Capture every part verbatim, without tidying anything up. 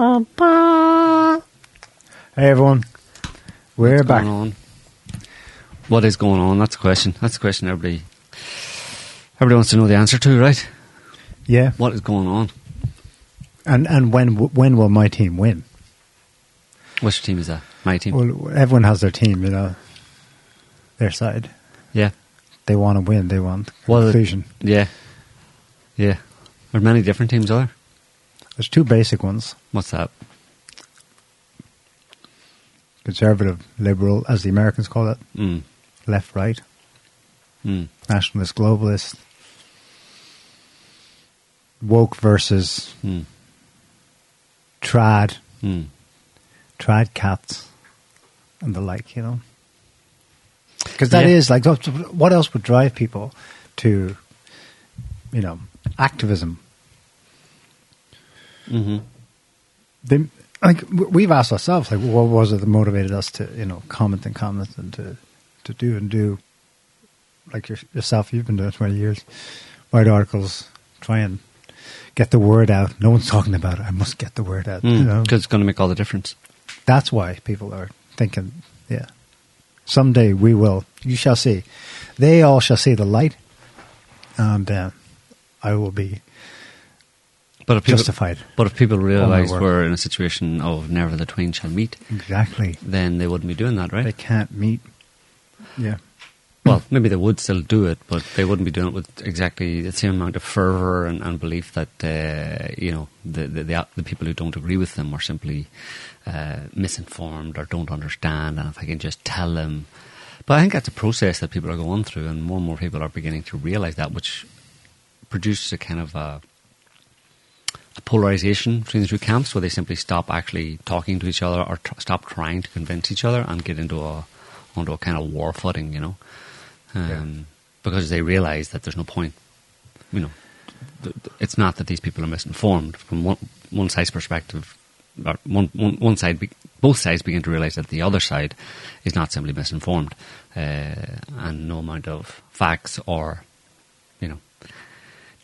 Ba, ba. Hey everyone, we're What's back. Going on? What is going on? That's the question. That's the question everybody, everybody wants to know the answer to, right? Yeah. What is going on? And and when when will my team win? Which team is that? My team. Well, everyone has their team, you know, their side. Yeah. They want to win. They want conclusion. Well, yeah. Yeah. There are many different teams, are there? There's two basic ones. What's that? Conservative, liberal, as the Americans call it. Mm. Left, right. Mm. Nationalist, globalist. Woke versus mm. trad. Mm. Trad cats and the like, you know. Because that yeah. is, like, what else would drive people to, you know, activism? Mm-hmm. They, like, we've asked ourselves, like, what was it that motivated us to, you know, comment and comment and to, to do and do, like yourself, you've been doing twenty years, write articles, try and get the word out. No one's talking about it. I must get the word out. Mm, you know? 'Cause it's going to make all the difference. That's why people are thinking, yeah. Someday we will. You shall see. They all shall see the light, and uh, I will be but if people, justified. But if people realise we're in a situation of never the twain shall meet, exactly, then they wouldn't be doing that, right? They can't meet. Yeah. Well, maybe they would still do it, but they wouldn't be doing it with exactly the same amount of fervour and, and belief that uh, you know the the, the the people who don't agree with them are simply uh, misinformed or don't understand. And if I can just tell them, but I think that's a process that people are going through, and more and more people are beginning to realise that, which produces a kind of a, a polarisation between the two camps, where they simply stop actually talking to each other or t- stop trying to convince each other and get into a onto a kind of war footing, you know. Um, yeah. Because they realise that there's no point, you know. Th- th- it's not that these people are misinformed. From one, one side's perspective, or one, one, one side, be- both sides begin to realise that the other side is not simply misinformed, uh, and no amount of facts or, you know,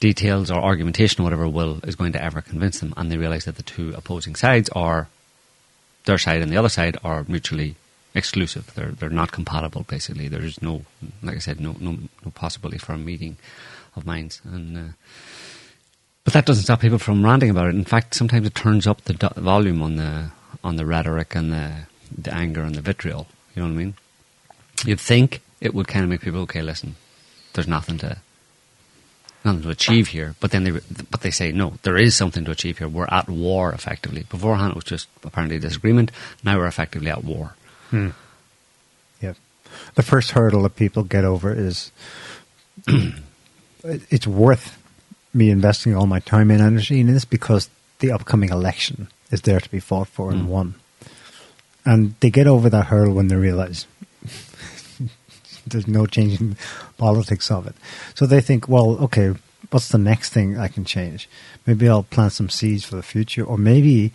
details or argumentation or whatever will is going to ever convince them. And they realise that the two opposing sides are, their side and the other side are mutually exclusive. They're they're not compatible. Basically, there's no, like I said, no no no possibility for a meeting of minds. And uh, but that doesn't stop people from ranting about it. In fact, sometimes it turns up the do- volume on the on the rhetoric and the the anger and the vitriol. You know what I mean? You'd think it would kind of make people, okay, listen, there's nothing to nothing to achieve here. But then they but they say no, there is something to achieve here. We're at war effectively. Beforehand, it was just apparently a disagreement. Now we're effectively at war. Hmm. Yeah. The first hurdle that people get over is it's worth me investing all my time and energy in this because the upcoming election is there to be fought for and mm. won. And they get over that hurdle when they realize there's no change in politics of it. So they think, well, okay, what's the next thing I can change? Maybe I'll plant some seeds for the future, or maybe,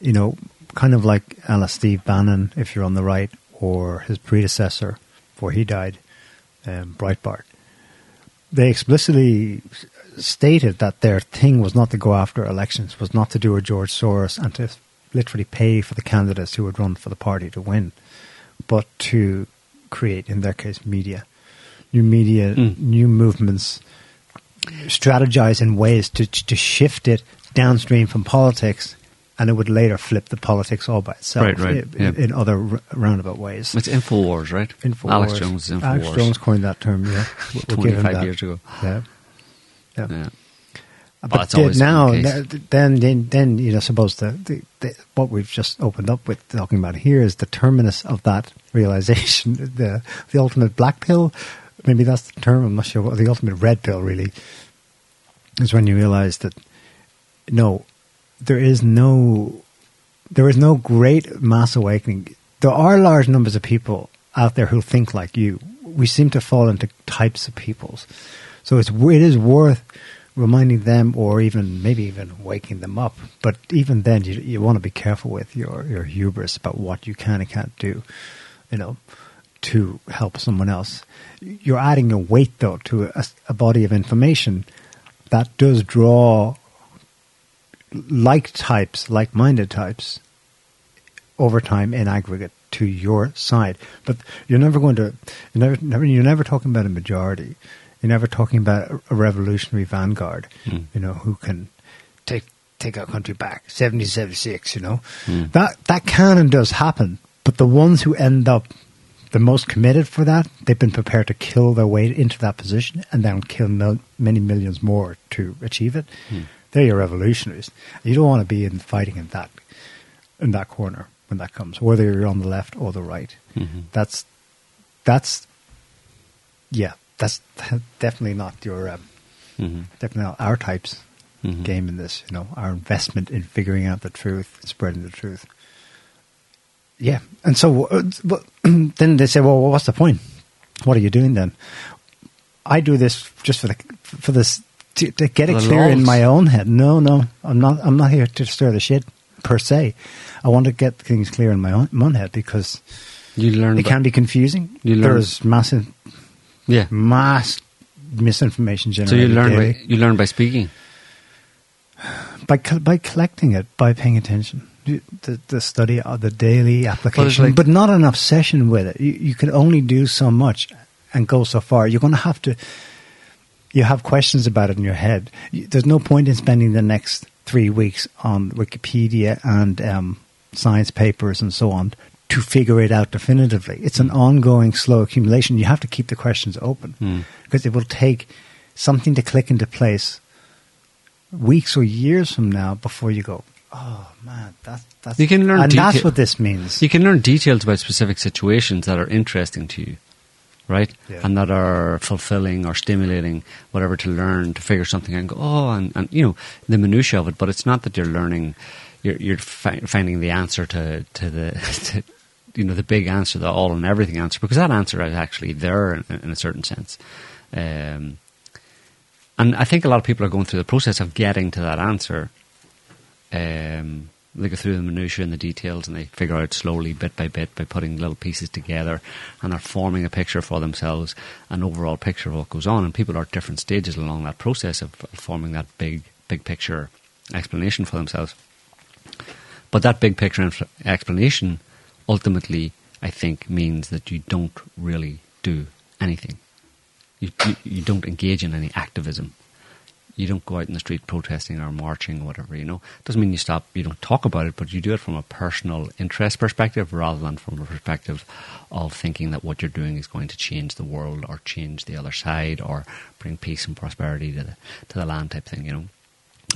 you know, kind of like a la Steve Bannon, if you're on the right, or his predecessor before he died, um, Breitbart. They explicitly stated that their thing was not to go after elections, was not to do a George Soros and to literally pay for the candidates who would run for the party to win, but to create, in their case, media. New media, mm. new movements, strategize in ways to, to shift it downstream from politics. And it would later flip the politics all by itself, right, right, in, yeah. in other r- roundabout ways. It's InfoWars, right? InfoWars. Alex Jones is InfoWars. Alex Jones coined that term, yeah. twenty-five years ago. Yeah. Yeah. yeah. But, but the, now, the then, then, then, you know, suppose the, the, the, what we've just opened up with talking about here is the terminus of that realization, the, the ultimate black pill. Maybe that's the term, I'm not sure. What, the ultimate red pill, really, is when you realize that, no, There is no, there is no great mass awakening. There are large numbers of people out there who think like you. We seem to fall into types of peoples, so it's it is worth reminding them, or even maybe even waking them up. But even then, you you want to be careful with your your hubris about what you can and can't do, you know, to help someone else. You're adding a weight though to a, a body of information that does draw like types, like-minded types, over time in aggregate to your side. But you're never going to, you're never, never, you're never talking about a majority. You're never talking about a revolutionary vanguard, mm. you know, who can take take our country back, seventy, seventy-six, you know. Mm. That, that can and does happen, but the ones who end up the most committed for that, they've been prepared to kill their way into that position and then kill mil- many millions more to achieve it. Mm. They're your revolutionaries. You don't want to be in fighting in that in that corner when that comes, whether you're on the left or the right. Mm-hmm. That's, that's, yeah, that's definitely not your, um, mm-hmm. definitely not our type's mm-hmm. game in this, you know, our investment in figuring out the truth, spreading the truth. Yeah. And so but then they say, well, what's the point? What are you doing then? I do this just for the, for this, to, to get it clear in my own head. No, no, I'm not, I'm not here to stir the shit per se. I want to get things clear in my own, my own head because you learn it can be confusing. You learn. There's massive, yeah. mass misinformation generated. So you learn daily. by, you learn by speaking. By, by collecting it, by paying attention. The, the study of the daily application, like, but not an obsession with it. You, you can only do so much and go so far. You're going to have to, you have questions about it in your head. You, there's no point in spending the next three weeks on Wikipedia and um, science papers and so on to figure it out definitively. It's an ongoing, slow accumulation. You have to keep the questions open mm. because it will take something to click into place weeks or years from now before you go, oh man, that's, that's you can learn, and detail. That's what this means. You can learn details about specific situations that are interesting to you, right? Yeah. And that are fulfilling or stimulating, whatever, to learn, to figure something out and go, oh, and, and you know, the minutiae of it. But it's not that you're learning, you're, you're fi- finding the answer to, to the, to, you know, the big answer, the all and everything answer, because that answer is actually there in, in a certain sense. Um, and I think a lot of people are going through the process of getting to that answer. Um, they go through the minutiae and the details, and they figure out slowly, bit by bit, by putting little pieces together, and they're forming a picture for themselves, an overall picture of what goes on. And people are at different stages along that process of forming that big, big picture explanation for themselves. But that big picture inf- explanation ultimately, I think, means that you don't really do anything. You, you, you don't engage in any activism. You don't go out in the street protesting or marching or whatever, you know. Doesn't mean you stop, you don't talk about it, but you do it from a personal interest perspective rather than from a perspective of thinking that what you're doing is going to change the world or change the other side or bring peace and prosperity to the, to the land type thing, you know.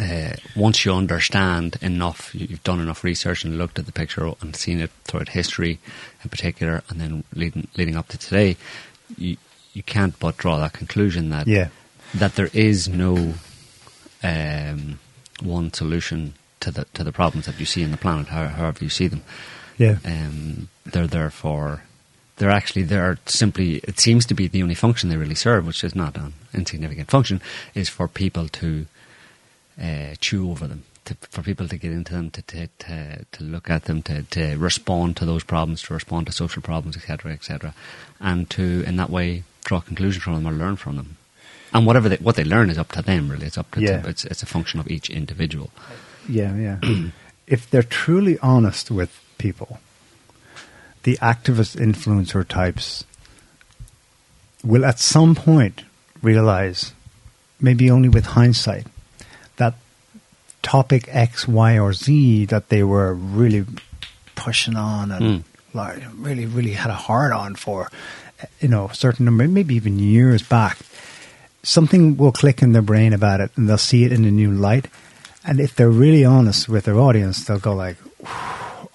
Uh, once you understand enough, you've done enough research and looked at the picture and seen it throughout history in particular and then leading, leading up to today, you, you can't but draw that conclusion that, yeah. that there is no... Um, one solution to the to the problems that you see in the planet, how, however you see them. Yeah, um, they're there for. They're actually there simply. It seems to be the only function they really serve, which is not an insignificant function, is for people to uh, chew over them, to, for people to get into them, to to to, to look at them, to, to respond to those problems, to respond to social problems, et cetera, et cetera, and to in that way draw conclusions from them or learn from them. And whatever they, what they learn is up to them, really. It's up to yeah. them. It's, it's a function of each individual. Yeah, yeah. If they're truly honest with people, the activist influencer types will at some point realize, maybe only with hindsight, that topic X, Y, or Z that they were really pushing on and mm. really, really had a hard on for, you know, a certain number, maybe even years back. Something will click in their brain about it and they'll see it in a new light. And if they're really honest with their audience, they'll go like,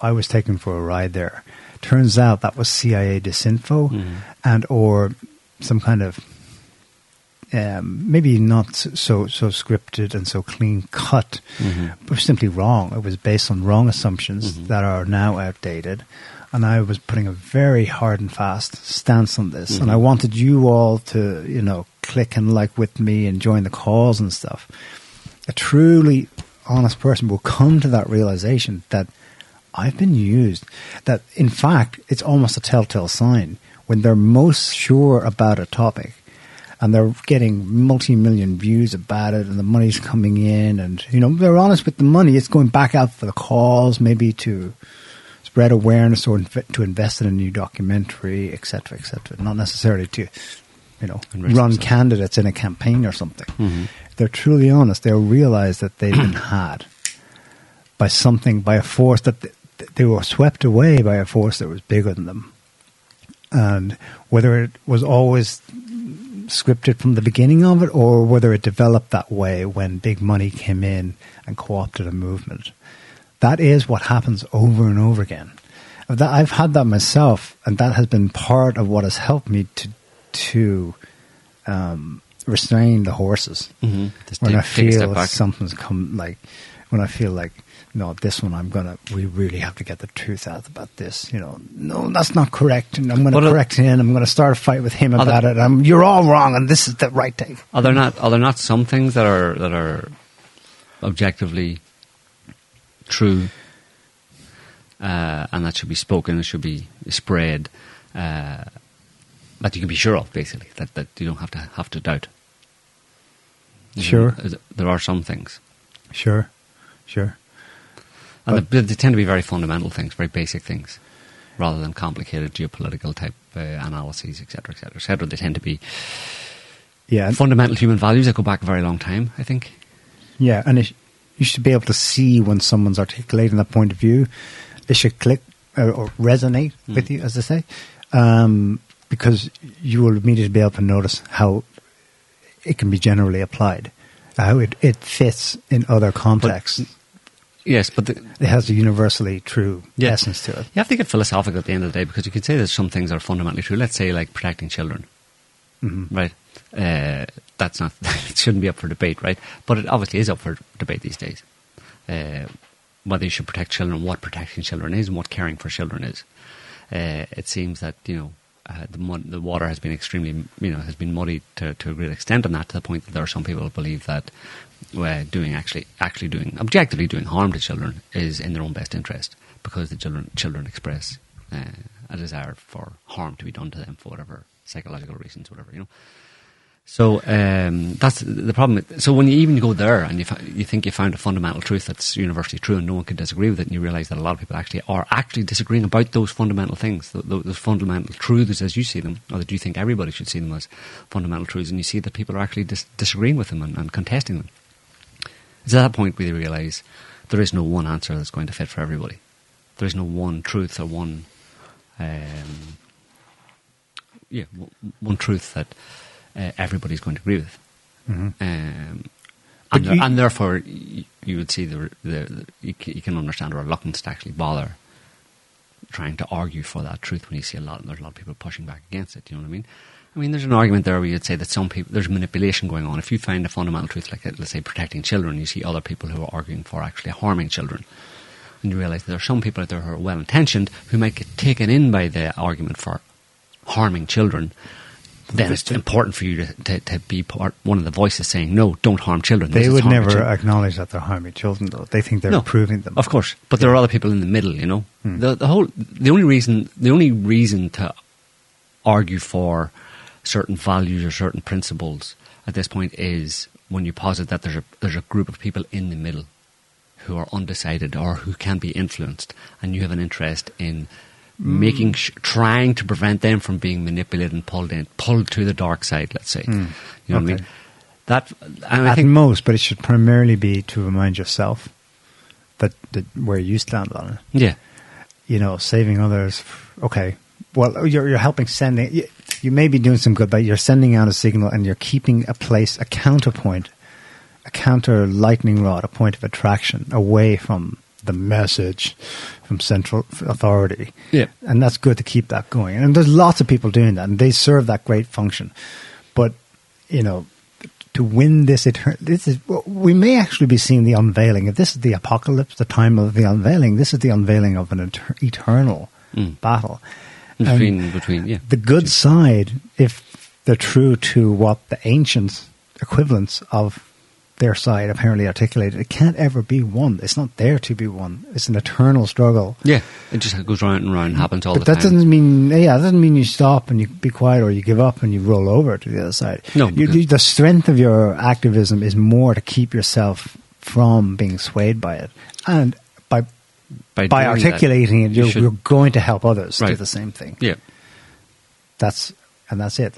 I was taken for a ride there. Turns out that was C I A disinfo mm-hmm. and or some kind of um, maybe not so so scripted and so clean cut, mm-hmm. but simply wrong. It was based on wrong assumptions mm-hmm. that are now outdated. And I was putting a very hard and fast stance on this. Mm-hmm. And I wanted you all to, you know, click and like with me and join the cause and stuff. A truly honest person will come to that realization that I've been used. That, in fact, it's almost a telltale sign when they're most sure about a topic and they're getting multi-million views about it, and the money's coming in, and, you know, they're honest with the money. It's going back out for the cause, maybe to spread awareness or inv- to invest in a new documentary, et cetera, et cetera. Not necessarily to, you know, run themselves. Candidates in a campaign or something. Mm-hmm. They're truly honest. They'll realize that they've been had by something, by a force that th- they were swept away by a force that was bigger than them. And whether it was always scripted from the beginning of it, or whether it developed that way when big money came in and co-opted a movement. That is what happens over and over again. I've had that myself, and that has been part of what has helped me to to um, restrain the horses. Mm-hmm. When take, I feel something's come, like when I feel like, no, this one I'm gonna. We really have to get the truth out about this. You know, no, that's not correct, and I'm gonna correct him. I'm gonna start a fight with him about it. I'm, you're all wrong, and this is the right thing. Are there not? Are there not some things that are that are objectively true, uh, and that should be spoken, it should be spread, uh, that you can be sure of, basically, that, that you don't have to have to doubt. Sure, there, there are some things. Sure, sure. And they, they tend to be very fundamental things, very basic things, rather than complicated geopolitical type uh, analyses, et cetera, et cetera, et cetera. They tend to be yeah, fundamental human values that go back a very long time, I think. Yeah, and it, you should be able to see when someone's articulating that point of view. It should click or, or resonate mm. with you, as they say, um, because you will immediately be able to notice how it can be generally applied, how it, it fits in other contexts. But, Yes, but the, it has a universally true yeah, essence to it. You have to get philosophical at the end of the day, because you can say that some things are fundamentally true. Let's say, like protecting children, mm-hmm. right? Uh, that's not it shouldn't be up for debate, right? But it obviously is up for debate these days. Uh, whether you should protect children, what protecting children is, and what caring for children is. Uh, it seems that you know uh, the, mud, the water has been extremely, you know, has been muddied to, to a great extent on that, to the point that there are some people who believe that. Where doing actually, actually doing objectively doing harm to children is in their own best interest, because the children children express uh, a desire for harm to be done to them for whatever psychological reasons, whatever, you know. So um, that's the problem. So when you even go there and you fa- you think you found a fundamental truth that's universally true and no one can disagree with it, and you realise that a lot of people actually are actually disagreeing about those fundamental things, those, those fundamental truths as you see them, or that you think everybody should see them as fundamental truths, and you see that people are actually dis- disagreeing with them and, and contesting them. It's at that point where you realise there is no one answer that's going to fit for everybody. There is no one truth or one, um, yeah, w- one truth that uh, everybody's going to agree with, mm-hmm. um, and, there, you, and therefore you, you would see the, the, the you, c- you can understand a reluctance to actually bother trying to argue for that truth when you see a lot. There's a lot of people pushing back against it. You know what I mean? I mean, there's an argument there where you'd say that some people, there's manipulation going on. If you find a fundamental truth like, let's say, protecting children, you see other people who are arguing for actually harming children. And you realise there are some people out there who are well-intentioned who might get taken in by the argument for harming children. Then it's important for you to, to, to be part one of the voices saying, no, don't harm children. They would never acknowledge that they're harming children, though. They think they're improving them. Of course. But there are other people in the middle, you know. Hmm. The, the, whole, the, only reason, the only reason to argue for certain values or certain principles at this point is when you posit that there's a there's a group of people in the middle who are undecided or who can be influenced, and you have an interest in mm. making sh- trying to prevent them from being manipulated and pulled in pulled to the dark side, let's say. Mm. You know okay. what I mean? That and I at think most, but it should primarily be to remind yourself that, that where you stand on it. Yeah. You know, saving others. Okay. Well, you're you're helping sending you, you may be doing some good, but you're sending out a signal and you're keeping a place, a counterpoint, a counter lightning rod, a point of attraction away from the message from central authority. Yeah. And that's good to keep that going. And there's lots of people doing that, and they serve that great function. But, you know, to win this, etern- this is, we may actually be seeing the unveiling. If this is the apocalypse, the time of the unveiling, this is the unveiling of an etern- eternal mm. battle. Between, between, yeah. The good side, if they're true to what the ancient equivalents of their side apparently articulated. It can't ever be one. It's not there to be one. It's an eternal struggle. Yeah, it just goes round and round, happens all but the that time. That doesn't mean, yeah, that doesn't mean you stop and you be quiet or you give up and you roll over to the other side. No, you, the strength of your activism is more to keep yourself from being swayed by it, and by by, by articulating that, it, you're, you should, you're going to help others right. do the same thing. Yeah, that's and that's it.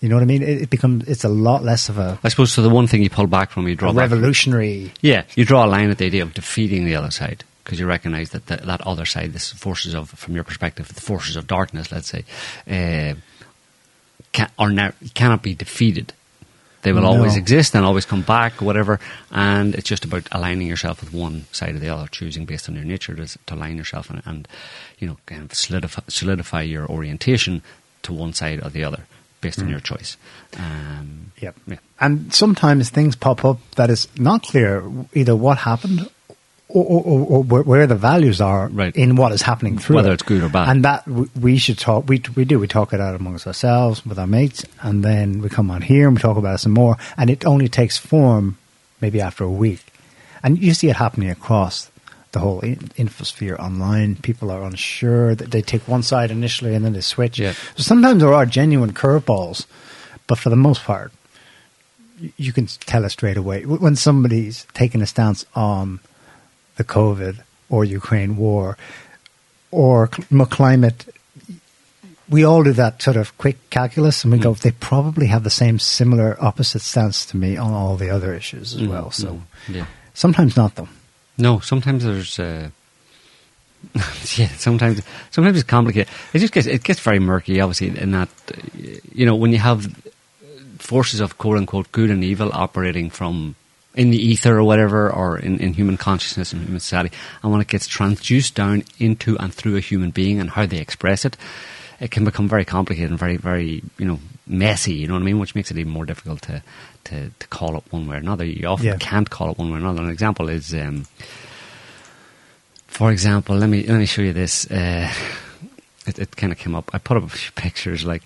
You know what I mean? It, it becomes it's a lot less of a. I suppose so. The one thing you pull back from, you draw a revolutionary. Back. Yeah, you draw a line at the idea of defeating the other side, because you recognise that the, that other side, the forces of, from your perspective, the forces of darkness, let's say, uh, can, are ne- cannot be defeated. They will no. always exist and always come back, whatever. And it's just about aligning yourself with one side or the other, choosing based on your nature to, to align yourself and, and you know, kind of solidify, solidify your orientation to one side or the other based mm. on your choice. Um, yep. Yeah. And sometimes things pop up that is not clear either what happened or, or, or, or where, where the values are right. in what is happening through whether it. It's good or bad. And that w- we should talk, we we do, we talk it out amongst ourselves, with our mates, and then we come on here and we talk about it some more, and it only takes form maybe after a week. And you see it happening across the whole in- infosphere online. People are unsure, that they take one side initially and then they switch. Yeah. So sometimes there are genuine curveballs, but for the most part, you can tell it straight away. When somebody's taking a stance on the COVID or Ukraine war or climate, we all do that sort of quick calculus and we mm. go, they probably have the same similar opposite stance to me on all the other issues as mm. well. So mm. yeah. sometimes not though. No, sometimes there's, uh, yeah, sometimes sometimes it's complicated. It just gets, it gets very murky, obviously, in that, you know, when you have forces of quote unquote good and evil operating from in the ether or whatever, or in, in human consciousness and human society, and when it gets transduced down into and through a human being and how they express it, it can become very complicated and very, very, you know, messy, you know what I mean, which makes it even more difficult to, to, to call it one way or another. You often yeah. can't call it one way or another. An example is, um, for example, let me let me show you this. Uh, it it kind of came up. I put up a few pictures, like,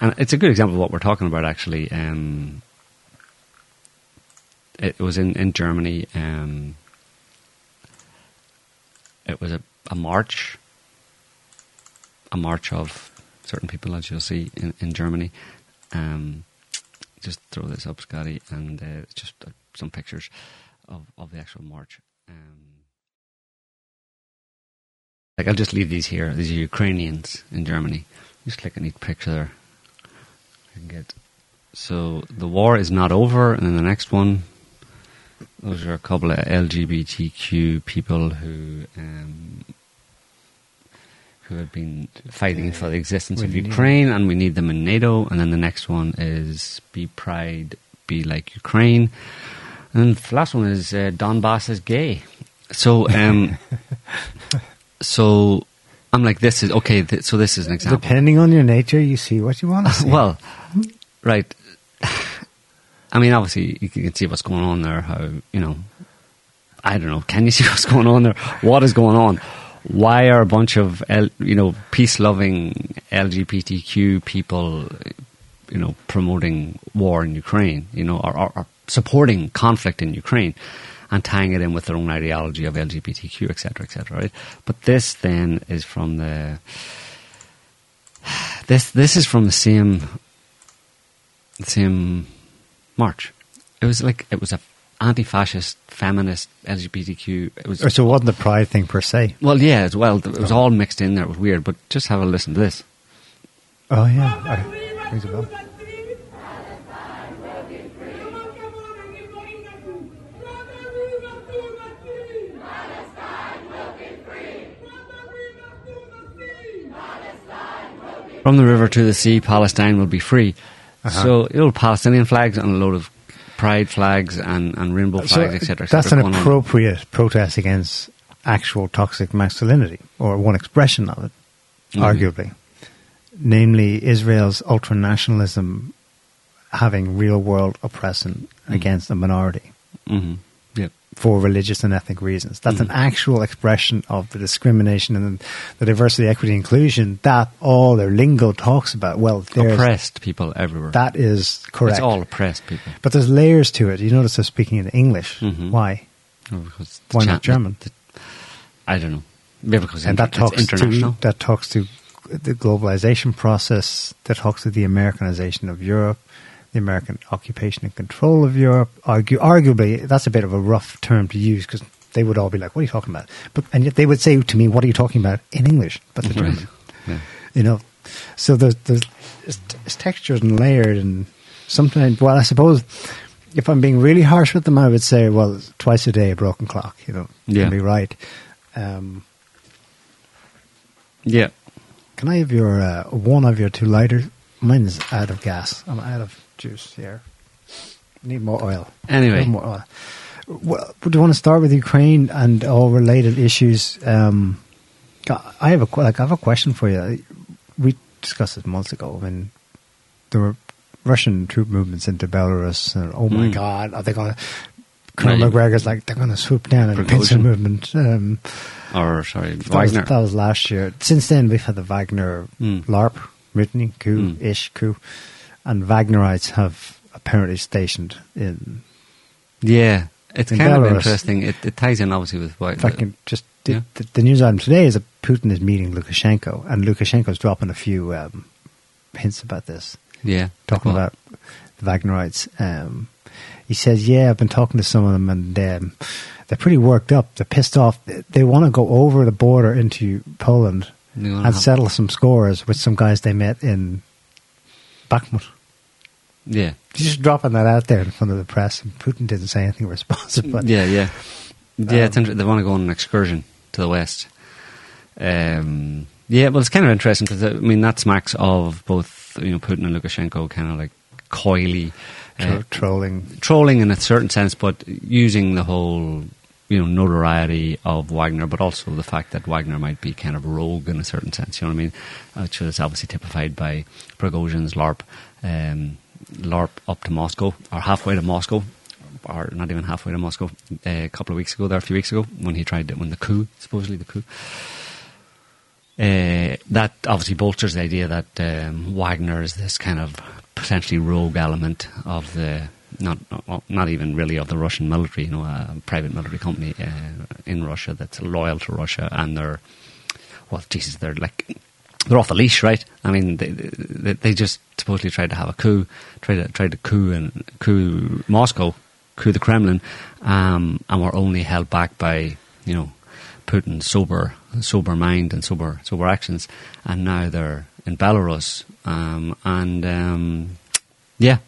and it's a good example of what we're talking about, actually. Um, It was in, in Germany. Um, it was a, a march, a march of certain people, as you'll see, in, in Germany. Um, just throw this up, Scotty, and uh, just uh, some pictures of, of the actual march. Um, like, I'll just leave these here. These are Ukrainians in Germany. Just click on each picture there. I can get... So, the war is not over, and then the next one... Those are a couple of L G B T Q people who um, who have been fighting for the existence of Ukraine, and we need them in NATO. And then the next one is Be Pride, Be Like Ukraine. And then the last one is uh, Donbass is gay. So, um, so I'm like, this is, okay, th- so this is an example. Depending on your nature, you see what you want to see. Well, right. I mean, obviously, you can see what's going on there, how, you know, I don't know, can you see what's going on there? What is going on? Why are a bunch of, L, you know, peace-loving L G B T Q people, you know, promoting war in Ukraine, you know, or, or, or supporting conflict in Ukraine and tying it in with their own ideology of L G B T Q, et cetera, et cetera, right? But this, then, is from the... This this is from the same... The same... march. It was like, it was a anti-fascist, feminist, L G B T Q. It was, so it wasn't the pride thing per se? Well, yeah, as well. It was all mixed in there. It was weird, but just have a listen to this. Oh, yeah. Okay. Rings a bell. From the river to the sea, Palestine will be free. Uh-huh. So little Palestinian flags and a load of pride flags and, and rainbow so flags, et cetera, et cetera. That's an appropriate on. protest against actual toxic masculinity, or one expression of it, mm-hmm. arguably. Namely, Israel's ultranationalism having real-world oppression mm-hmm. against a minority. Mm-hmm. you know, for religious and ethnic reasons. That's mm-hmm. an actual expression of the discrimination and the diversity, equity, inclusion that all their lingo talks about. Well, oppressed people everywhere. That is correct. It's all oppressed people. But there's layers to it. You notice they're speaking in English. Mm-hmm. Why? Well, because Why not German? The, the, I don't know. Maybe because and that talks international. To, that talks to the globalization process, that talks to the Americanization of Europe, the American occupation and control of Europe. Argu- arguably, that's a bit of a rough term to use because they would all be like, what are you talking about? But And yet they would say to me, what are you talking about in English? But the German. Right. Yeah. You know, so there's, there's it's textured and layered, and sometimes, well, I suppose if I'm being really harsh with them, I would say, well, twice a day, a broken clock, you know, yeah. can be right. Um, yeah. Can I have your uh, one of your two lighters? Mine is out of gas. I'm out of juice here. Need more oil. Anyway. More oil. Well, do you want to start with Ukraine and all related issues? Um, I have a, like, I have a question for you. We discussed this months ago. I mean, there were Russian troop movements into Belarus. And, oh, my mm. God. Are they going to... Conor right. McGregor's like, they're going to swoop down and pinch the movement. Um, or, sorry, that Wagner. Was, that was last year. Since then, we've had the Wagner mm. LARP, mutiny, coup, mm. ish, coup. And Wagnerites have apparently stationed in Yeah, it's in kind Belarus. Of interesting. It, it ties in, obviously, with Wagner. If I can just... The, yeah. the, the news item today is that Putin is meeting Lukashenko, and Lukashenko's dropping a few um, hints about this. Yeah. Talking about the Wagnerites... Um, He says, yeah, I've been talking to some of them, and um, they're pretty worked up. They're pissed off. They, they want to go over the border into Poland and have... settle some scores with some guys they met in Bakhmut. Yeah. Just dropping that out there in front of the press, and Putin didn't say anything responsive. But, yeah, yeah. Yeah, um, it's inter- they want to go on an excursion to the west. Um, yeah, well, it's kind of interesting, because, I mean, that smacks of both, you know, Putin and Lukashenko kind of like coyly... Uh, trolling trolling in a certain sense, but using the whole, you know, notoriety of Wagner, but also the fact that Wagner might be kind of rogue in a certain sense, you know what I mean, which is obviously typified by Prigozhin's LARP um, LARP up to Moscow, or halfway to Moscow, or not even halfway to Moscow, a couple of weeks ago there a few weeks ago when he tried to, when the coup supposedly the coup uh, that obviously bolsters the idea that um, Wagner is this kind of potentially rogue element of the not well, not even really of the Russian military, you know, a private military company uh, in Russia that's loyal to Russia, and they're well, Jesus, they're like they're off the leash, right? I mean, they they, they just supposedly tried to have a coup, tried to tried to coup and coup Moscow, coup the Kremlin, um, and were only held back by, you know, Putin's sober sober mind and sober sober actions, and now they're in Belarus. Um, and um, yeah,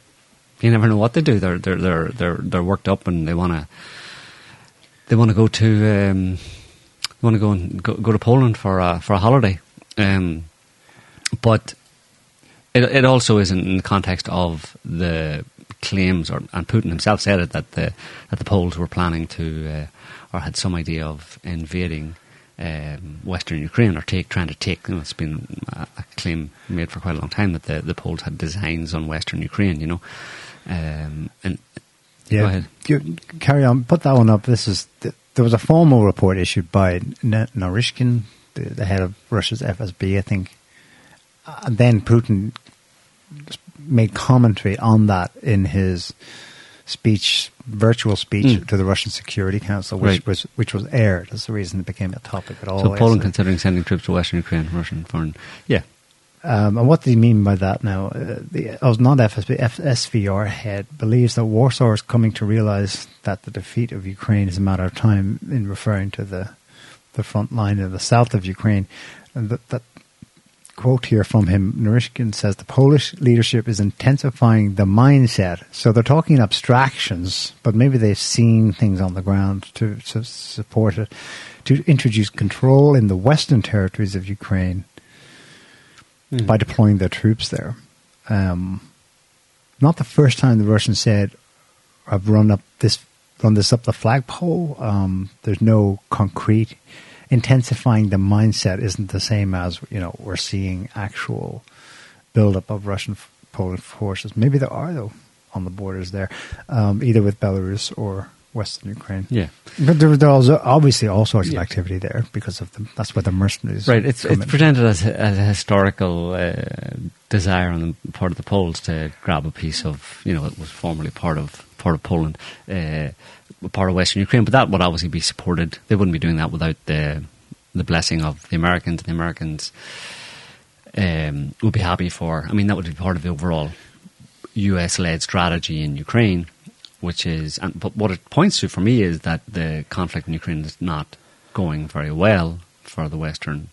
you never know what they do. They're they're they're they're, they're worked up, and they wanna they wanna go to um, wanna go and go, go to Poland for a, for a holiday. Um, but it it also isn't in the context of the claims, or and Putin himself said it, that the that the Poles were planning to uh, or had some idea of invading Um, Western Ukraine, or take trying to take, you know, it's been a, a claim made for quite a long time that the, the Poles had designs on Western Ukraine, you know. Um, and yeah. Go ahead. You, carry on. Put that one up. This is the, there was a formal report issued by N- Naryshkin, the, the head of Russia's F S B, I think. And then Putin made commentary on that in his speech, virtual speech mm. to the Russian Security Council, which right. was which was aired. That's the reason it became a topic at all. So Poland so. considering sending troops to Western Ukraine, Russian foreign, yeah. Um, and what do you mean by that now? Uh, the, I was not F S B, S V R head believes that Warsaw is coming to realize that the defeat of Ukraine is a matter of time, in referring to the the front line in the south of Ukraine. And that, that quote here from him, Naryshkin says, the Polish leadership is intensifying the mindset. So they're talking abstractions, but maybe they've seen things on the ground to, to support it, to introduce control in the western territories of Ukraine mm. by deploying their troops there. Um, not the first time the Russians said, I've run up this, run this up the flagpole. Um, there's no concrete... Intensifying the mindset isn't the same as, you know, we're seeing actual buildup of Russian Polish forces. Maybe there are, though, on the borders there, um, either with Belarus or Western Ukraine. Yeah. But there was obviously all sorts yeah. of activity there because of them. That's where the mercenaries Right. It's, it's presented as a, as a historical uh, desire on the part of the Poles to grab a piece of, you know, it was formerly part of part of Poland, uh, part of Western Ukraine. But that would obviously be supported. They wouldn't be doing that without the the blessing of the Americans. And the Americans um, would be happy for, I mean, that would be part of the overall U S-led strategy in Ukraine. Which is, and, but what it points to for me is that the conflict in Ukraine is not going very well for the Western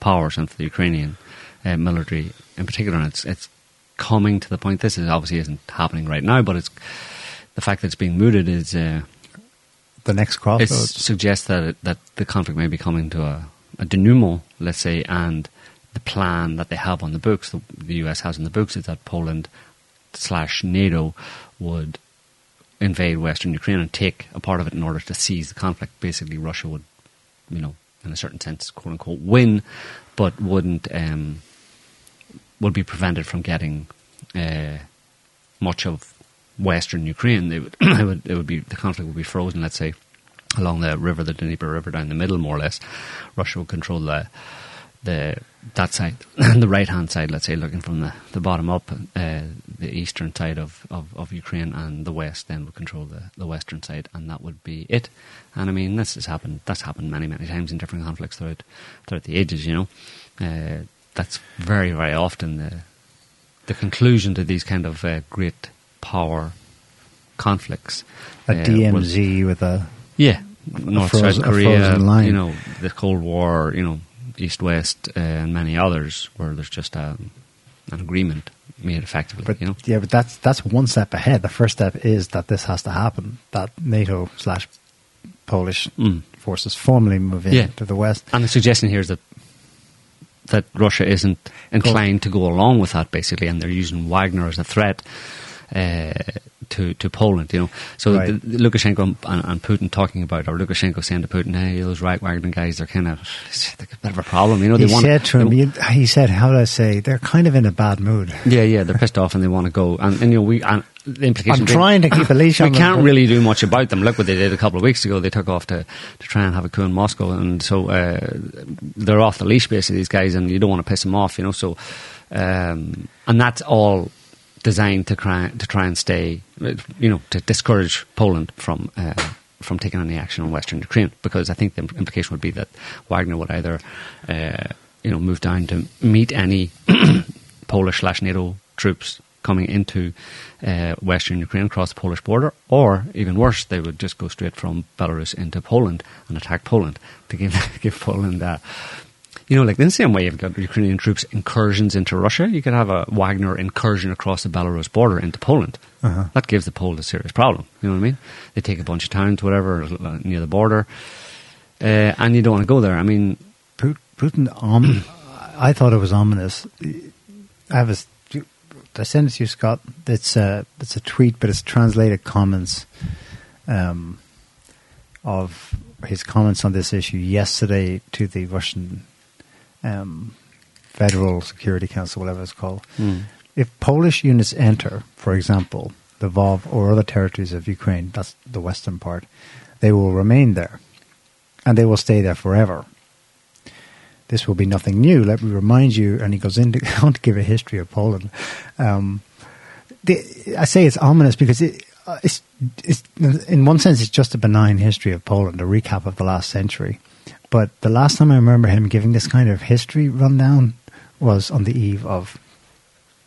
powers and for the Ukrainian uh, military in particular. And it's it's coming to the point. This is obviously isn't happening right now, but it's the fact that it's being mooted is uh, the next crossroads. It suggests that it, that the conflict may be coming to a, a denouement, let's say, and the plan that they have on the books, the, the U S has on the books, is that Poland slash NATO would invade Western Ukraine and take a part of it in order to seize the conflict. Basically, Russia would, you know, in a certain sense, quote unquote, win, but wouldn't, um, would be prevented from getting uh, much of Western Ukraine. They would, it would, it would be, the conflict would be frozen, let's say, along the river, the Dnieper River, down the middle, more or less. Russia would control the, the that side, the right-hand side, let's say, looking from the, the bottom up, uh, the eastern side of, of, of Ukraine, and the west then would control the, the western side, and that would be it. And I mean, this has happened, that's happened many, many times in different conflicts throughout throughout the ages, you know. Uh, that's very, very often the the conclusion to these kind of uh, great power conflicts. A uh, D M Z was, with a... Yeah, North-South Korea, you know, the Cold War, you know, East-West uh, and many others, where there's just a, an agreement made effectively. But, you know? Yeah, but that's that's one step ahead. The first step is that this has to happen, that NATO slash Polish mm. forces formally move in yeah. to the West. And the suggestion here is that that Russia isn't inclined to go along with that, basically, and they're using Wagner as a threat uh, to, to Poland, you know. So right. the, the Lukashenko and, and Putin talking about, or Lukashenko saying to Putin, hey, those right Wagner guys, they're kind of, they're a bit of a problem, you know. They he want said to him, you, he said, how do I say, they're kind of in a bad mood. Yeah, yeah, they're pissed off and they want to go. And, and you know, we, and the implication... I'm trying being, to keep a leash on them. We can't really do much about them. Look what they did a couple of weeks ago. They took off to, to try and have a coup in Moscow. And so uh, they're off the leash, basically, these guys, and you don't want to piss them off, you know. So, um, and that's all... designed to try, to try and stay, you know, to discourage Poland from uh, from taking any action on Western Ukraine, because I think the implication would be that Wagner would either, uh, you know, move down to meet any Polish slash NATO troops coming into uh, Western Ukraine across the Polish border, or even worse, they would just go straight from Belarus into Poland and attack Poland to give give Poland a... You know, like in the same way you've got Ukrainian troops incursions into Russia, you could have a Wagner incursion across the Belarus border into Poland. Uh-huh. That gives the Poles a serious problem. You know what I mean? They take a bunch of towns, whatever, near the border, uh, and you don't want to go there. I mean... Putin, um, I thought it was ominous. I have a... Did I send it to you, Scott? It's a, it's a tweet, but it's translated comments um, of his comments on this issue yesterday to the Russian... Um, Federal Security Council, whatever it's called. Mm. If Polish units enter, for example, Lviv or other territories of Ukraine, that's the western part, they will remain there, and they will stay there forever. This will be nothing new. Let me remind you, and he goes into I want to give a history of Poland. Um, the, I say it's ominous because it, uh, it's, it's, in one sense, it's just a benign history of Poland, a recap of the last century. But the last time I remember him giving this kind of history rundown was on the eve of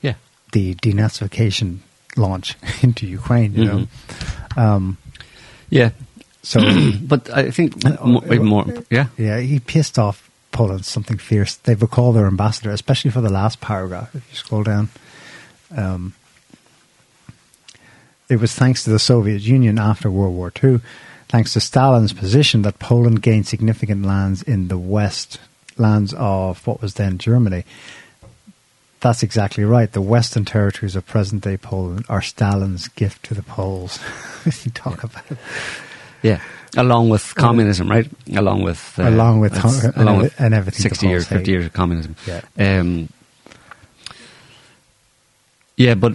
yeah. the denazification launch into Ukraine, you mm-hmm. know. Um, yeah. So, But I think uh, more, uh, more, yeah. Yeah, he pissed off Poland something fierce. They recall their ambassador, especially for the last paragraph. If you scroll down, um, it was thanks to the Soviet Union after World War Two. Thanks to Stalin's position that Poland gained significant lands in the West, lands of what was then Germany. That's exactly right. The Western territories of present-day Poland are Stalin's gift to the Poles. You talk yeah. about it. Yeah, along with communism, right? Along with... Uh, along with, uh, along with and everything sixty years, fifty years of communism. Yeah, um, yeah but...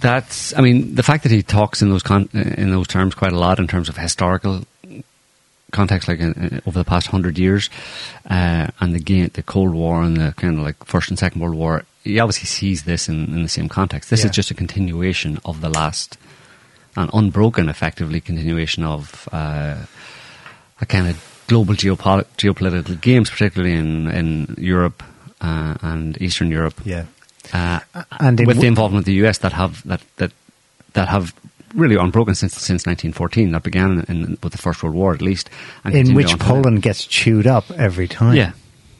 That's, I mean, the fact that he talks in those con- in those terms quite a lot in terms of historical context, like in, in, over the past hundred years, uh, and the game, the Cold War and the kind of like First and Second World War, he obviously sees this in, in the same context. This yeah. is just a continuation of the last, an unbroken, effectively, continuation of uh, a kind of global geopolit- geopolitical games, particularly in, in Europe uh, and Eastern Europe. Yeah. Uh, and with w- the involvement of the U S that have that that that have really unbroken since since nineteen fourteen, that began in, in, with the First World War at least, and in which Poland gets chewed up every time. Yeah,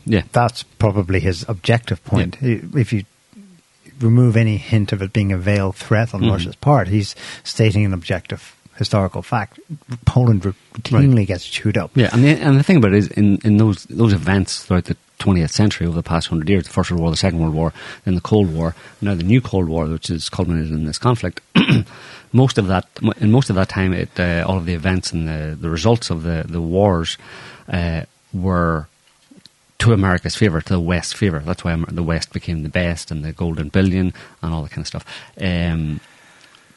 yeah, that's probably his objective point. Yeah. If you remove any hint of it being a veiled threat on mm. Russia's part, he's stating an objective historical fact. Poland routinely right. gets chewed up. Yeah, and the, and the thing about it is in in those those events throughout the twentieth century, over the past hundred years, the First World War, the Second World War, then the Cold War, now the new Cold War, which is culminated in this conflict. most of that, in most of that time, it, uh, all of the events and the, the results of the the wars uh, were to America's favour, to the West's favour. That's why the West became the best and the Golden Billion and all that kind of stuff. Um,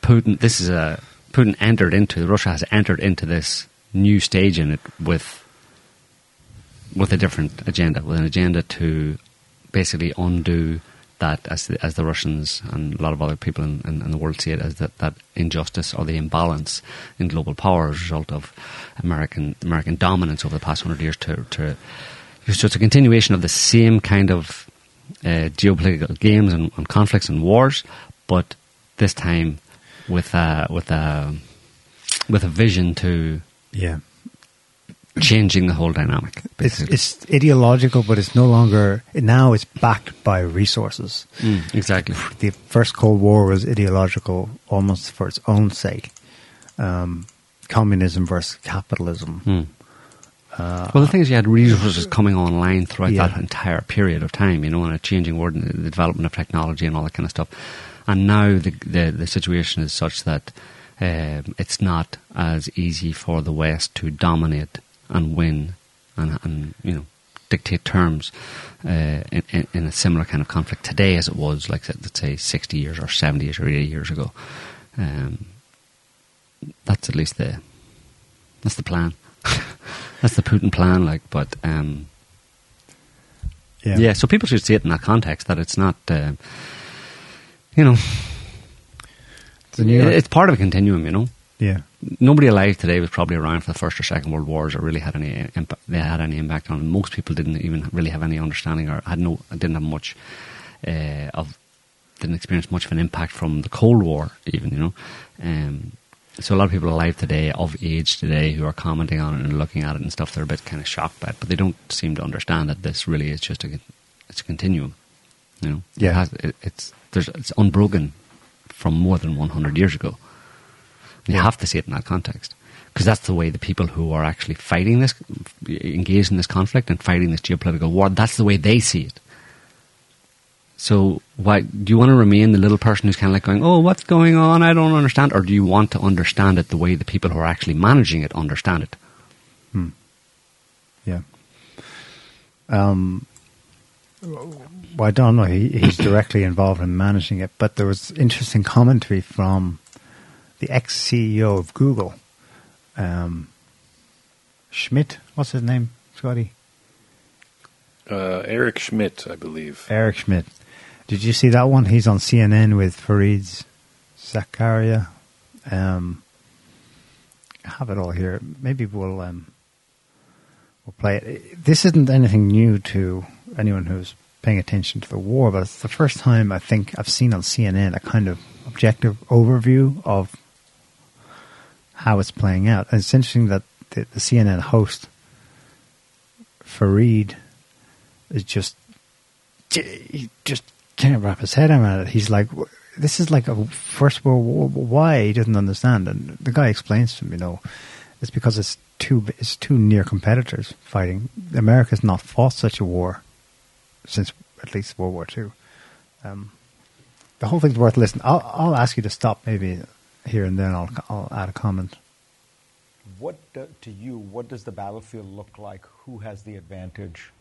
Putin, this is a Putin entered into Russia has entered into this new stage in it with. With a different agenda, with an agenda to basically undo that, as the, as the Russians and a lot of other people in, in, in the world see it, as that, that injustice or the imbalance in global power as a result of American American dominance over the past hundred years. To, to so it's a continuation of the same kind of uh, geopolitical games and, and conflicts and wars, but this time with a, with a with a vision to yeah. changing the whole dynamic. It's, it's ideological, but it's no longer... Now it's backed by resources. Mm, exactly. The first Cold War was ideological almost for its own sake. Um, communism versus capitalism. Mm. Uh, well, the thing is, you had resources coming online throughout yeah. that entire period of time, you know, and a changing world and the development of technology and all that kind of stuff. And now the the, the situation is such that um, it's not as easy for the West to dominate and win, and, and you know, dictate terms uh, in, in, in a similar kind of conflict today as it was, like let's say, sixty years or seventy years or eighty years ago. Um, that's at least the that's the plan. That's the Putin plan. Like, but um, yeah, yeah. So people should see it in that context. That it's not, uh, you know, it's, a new it's part of a continuum. You know. Yeah. Nobody alive today was probably around for the First or Second World Wars, or really had any imp- they had any impact on it. Most people didn't even really have any understanding, or had no, didn't have much uh, of, didn't experience much of an impact from the Cold War, even, you know. Um, so a lot of people alive today, of age today, who are commenting on it and looking at it and stuff, they're a bit kind of shocked by it, but they don't seem to understand that this really is just a, it's a continuum, you know. Yeah, it has, it, it's there's it's unbroken from more than one hundred years ago. You have to see it in that context, because that's the way the people who are actually fighting this, engaged in this conflict and fighting this geopolitical war, that's the way they see it. So why do you want to remain the little person who's kind of like going, oh, what's going on? I don't understand. Or do you want to understand it the way the people who are actually managing it understand it? Hmm. Yeah. Um. Well, I don't know. He, he's directly involved in managing it, but there was interesting commentary from the ex-C E O of Google, um, Schmidt, what's his name, Scotty? Uh, Eric Schmidt, I believe. Eric Schmidt. Did you see that one? He's on C N N with Fareed Zakaria. Um, I have it all here. Maybe we'll um, we'll play it. This isn't anything new to anyone who's paying attention to the war, but it's the first time I think I've seen on C N N a kind of objective overview of how it's playing out. And it's interesting that the, the C N N host, Fareed, is just, he just can't wrap his head around it. He's like, this is like a First World War. Why? He doesn't understand. And the guy explains to him, you know, it's because it's two, it's two near competitors fighting. America's not fought such a war since at least World War Two. Um, the whole thing's worth listening. I'll, I'll ask you to stop maybe here and then I'll, I'll add a comment. What do, to you, what does the battlefield look like? Who has the advantage?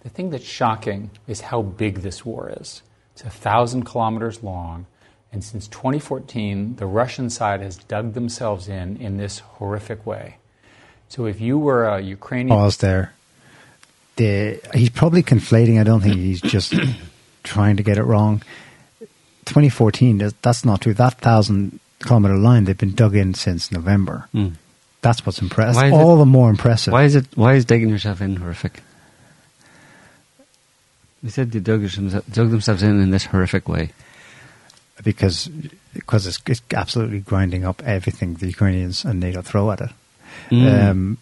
The thing that's shocking is how big this war is. It's a thousand kilometers long, And since twenty fourteen, the Russian side has dug themselves in in this horrific way. So if you were a Ukrainian... Pause there. The, he's probably conflating. I don't think he's just trying to get it wrong. twenty fourteen, that's not true. That thousand-kilometer line, they've been dug in since November. Mm. That's what's impressive. All it, the more impressive. Why is it? Why is digging yourself in horrific? They said they dug, dug themselves in in this horrific way. Because because it's, it's absolutely grinding up everything the Ukrainians and NATO throw at it. Mm. Um,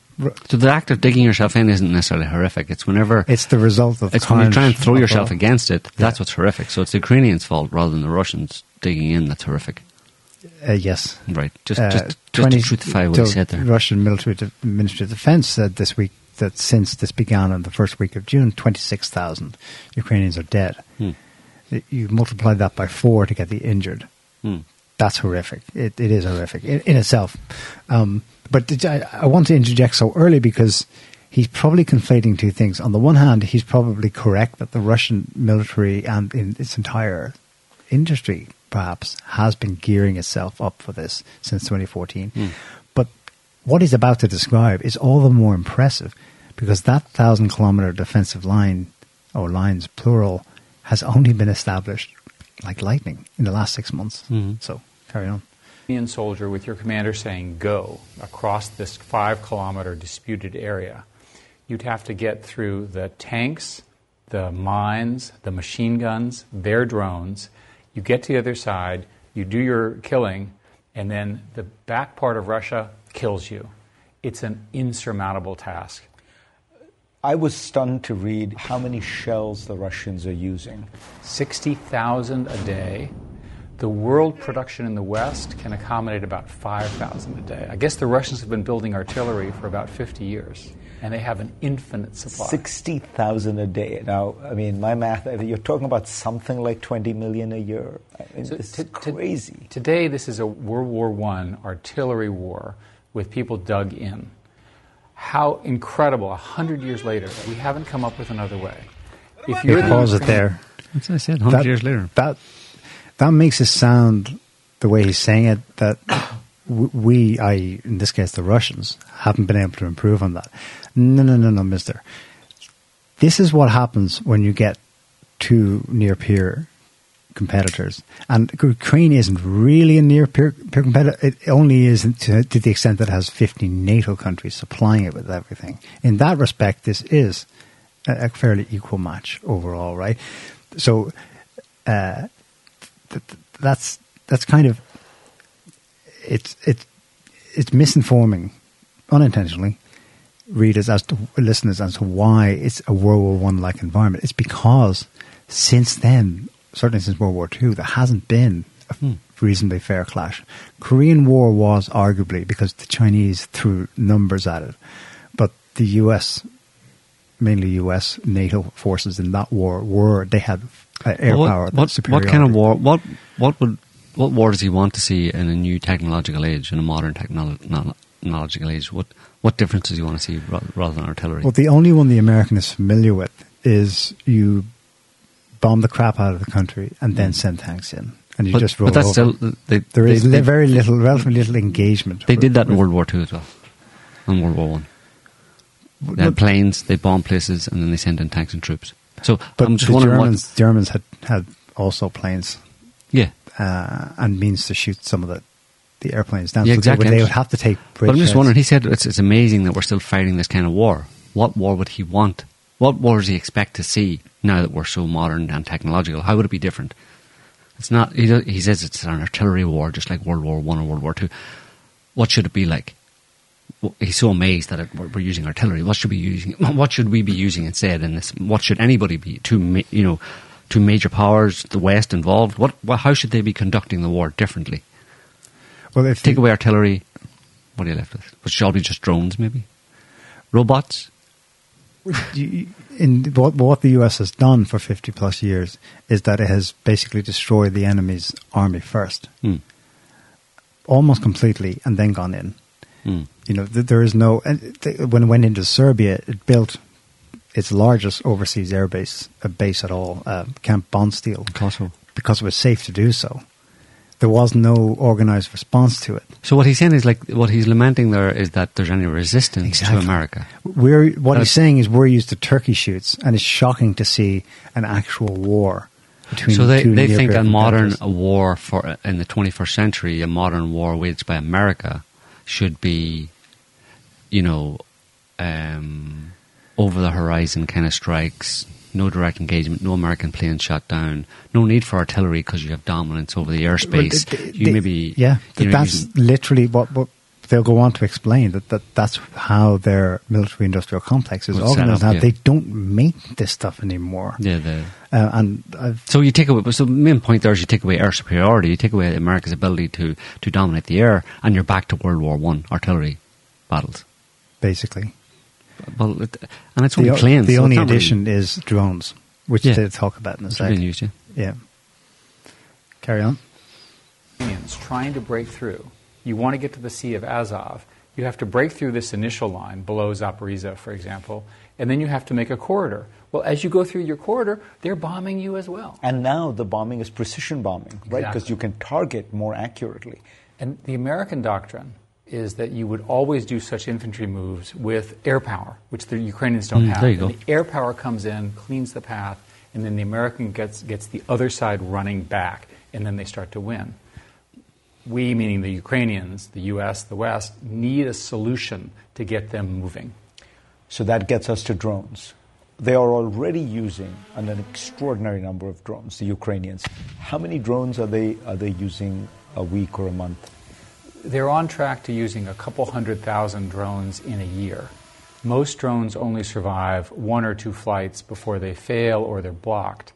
so the act of digging yourself in isn't necessarily horrific. It's whenever it's the result of. It's when you try and throw yourself against it. That's yeah. what's horrific. So it's the Ukrainians' fault rather than the Russians digging in. That's horrific. Uh, yes, right. Just uh, just, just to truthify what he said there. Russian military de- Ministry of Defense said this week that since this began on the first week of June, twenty-six thousand Ukrainians are dead. Hmm. You multiply that by four to get the injured. Hmm. That's horrific. It, it is horrific in, in itself. Um, but I, I want to interject so early because he's probably conflating two things. On the one hand, he's probably correct that the Russian military and in its entire industry, perhaps, has been gearing itself up for this since twenty fourteen. Mm. But what he's about to describe is all the more impressive because that thousand-kilometer defensive line, or lines, plural, has only been established like lightning in the last six months. Mm-hmm. So, carry on. Ukrainian soldier with your commander saying, go, across this five-kilometer disputed area, you'd have to get through the tanks, the mines, the machine guns, their drones. You get to the other side, you do your killing, and then the back part of Russia kills you. It's an insurmountable task. I was stunned to read how many shells the Russians are using. sixty thousand a day. The world production in the West can accommodate about five thousand a day. I guess the Russians have been building artillery for about fifty years, and they have an infinite supply. sixty thousand a day. Now, I mean, my math, you're talking about something like twenty million a year. I mean, so it's t- crazy. T- today, this is a World War One artillery war with people dug in. How incredible, one hundred years later, we haven't come up with another way. If you pause it there. That's what I said, one hundred that, years later. That, that makes it sound, the way he's saying it, that we, that is in this case the Russians, haven't been able to improve on that. No, no, no, no, mister. This is what happens when you get two near-peer competitors. And Ukraine isn't really a near-peer peer competitor. It only is to, to the extent that it has fifty NATO countries supplying it with everything. In that respect, this is a, a fairly equal match overall, right? So uh, th- th- that's that's kind of it's it's it's misinforming unintentionally readers as to listeners as to why it's a World War One like environment. It's because since then. Certainly since World War Two, there hasn't been a hmm. reasonably fair clash. Korean War was arguably because the Chinese threw numbers at it. But the U S, mainly U S, NATO forces in that war were, they had uh, air well, power. What, what, superiority. What kind of war, what, what, would, what war does he want to see in a new technological age, in a modern technolo- technological age? What, what difference does he want to see rather, rather than artillery? Well, the only one the American is familiar with is you bomb the crap out of the country and then send tanks in, and you but, just roll but that's over. Still, they, there they, is they, very little, relatively little engagement. They for, did that in World War Two as well, and World War One. They had planes, they bombed places, and then they sent in tanks and troops. So, but I'm just the wondering Germans, what, Germans had, had also planes, yeah, uh, and means to shoot some of the, the airplanes down. Yeah, so exactly. They would have to take. But I'm just heads. wondering. He said it's it's amazing that we're still fighting this kind of war. What war would he want? What war does he expect to see now that we're so modern and technological? How would it be different? It's not. He, he says it's an artillery war, just like World War One or World War Two. What should it be like? He's so amazed that it, we're using artillery. What should we be using? What should we be using instead? And in what should anybody be? Two, you know, two major powers, the West involved. What? Well, how should they be conducting the war differently? Well, if take away artillery, what are you left with? Which shall be just drones, maybe robots. In what, what the U S has done for fifty plus years is that it has basically destroyed the enemy's army first, mm. almost completely, and then gone in. Mm. You know, th- there is no. And th- when it went into Serbia, it built its largest overseas airbase, a base at all, uh, Camp Bondsteel, Kosovo, because it was safe to do so. there was no organized response to it. So what he's saying is, like, what he's lamenting there is that there's any resistance exactly. to America. We're, what That's, he's saying is we're used to turkey shoots, and it's shocking to see an actual war between so they, two they think a modern countries. war for in the twenty-first century, a modern war waged by America should be, you know, um, over the horizon kind of strikes. No direct engagement, no American planes shot down, no need for artillery because you have dominance over the airspace. Well, they, they, you maybe, yeah, you know, that's using, literally what, what they'll go on to explain, that, that that's how their military-industrial complex is organized. Up, now. Yeah. They don't make this stuff anymore. Yeah, the, uh, and I've, so you take away. So the main point there is you take away air superiority, you take away America's ability to, to dominate the air, and you're back to World War One artillery battles, basally. Well, it, and it's only the, planes. The so only addition really is drones, which yeah. they talk about in the second. Really yeah. yeah. Carry on. Trying to break through. You want to get to the Sea of Azov. You have to break through this initial line below Zaporizhzhia, for example, and then you have to make a corridor. Well, as you go through your corridor, they're bombing you as well. And now the bombing is precision bombing, right? Because exactly. you can target more accurately. And the American doctrine is that you would always do such infantry moves with air power, which the Ukrainians don't mm, have. There you go. The air power comes in, cleans the path, and then the American gets gets the other side running back, and then they start to win. We, meaning the Ukrainians, the U S, the West, need a solution to get them moving. So that gets us to drones. They are already using an, an extraordinary number of drones, the Ukrainians. How many drones are they are they using a week or a month? They're on track to using a couple hundred thousand drones in a year. Most drones only survive one or two flights before they fail or they're blocked.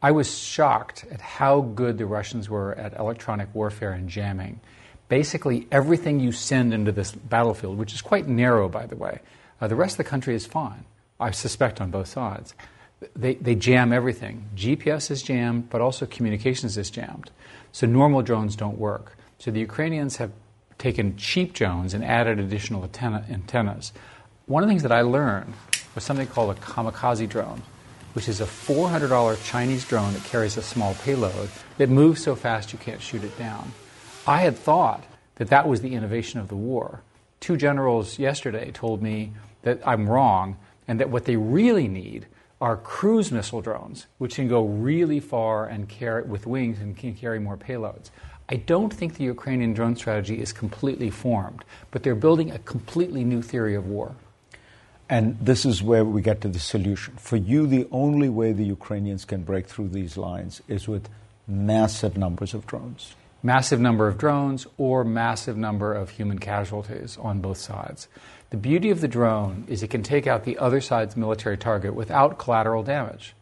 I was shocked at how good the Russians were at electronic warfare and jamming. Basically, everything you send into this battlefield, which is quite narrow, by the way, uh, the rest of the country is fine, I suspect, on both sides. They, they jam everything. G P S is jammed, but also communications is jammed. So normal drones don't work. So the Ukrainians have taken cheap drones and added additional antenna, antennas. One of the things that I learned was something called a kamikaze drone, which is a four hundred dollars Chinese drone that carries a small payload that moves so fast you can't shoot it down. I had thought that that was the innovation of the war. Two generals yesterday told me that I'm wrong and that what they really need are cruise missile drones, which can go really far and carry with wings and can carry more payloads. I don't think the Ukrainian drone strategy is completely formed, but they're building a completely new theory of war. And this is where we get to the solution. For you, the only way the Ukrainians can break through these lines is with massive numbers of drones. Massive number of drones or massive number of human casualties on both sides. The beauty of the drone is it can take out the other side's military target without collateral damage,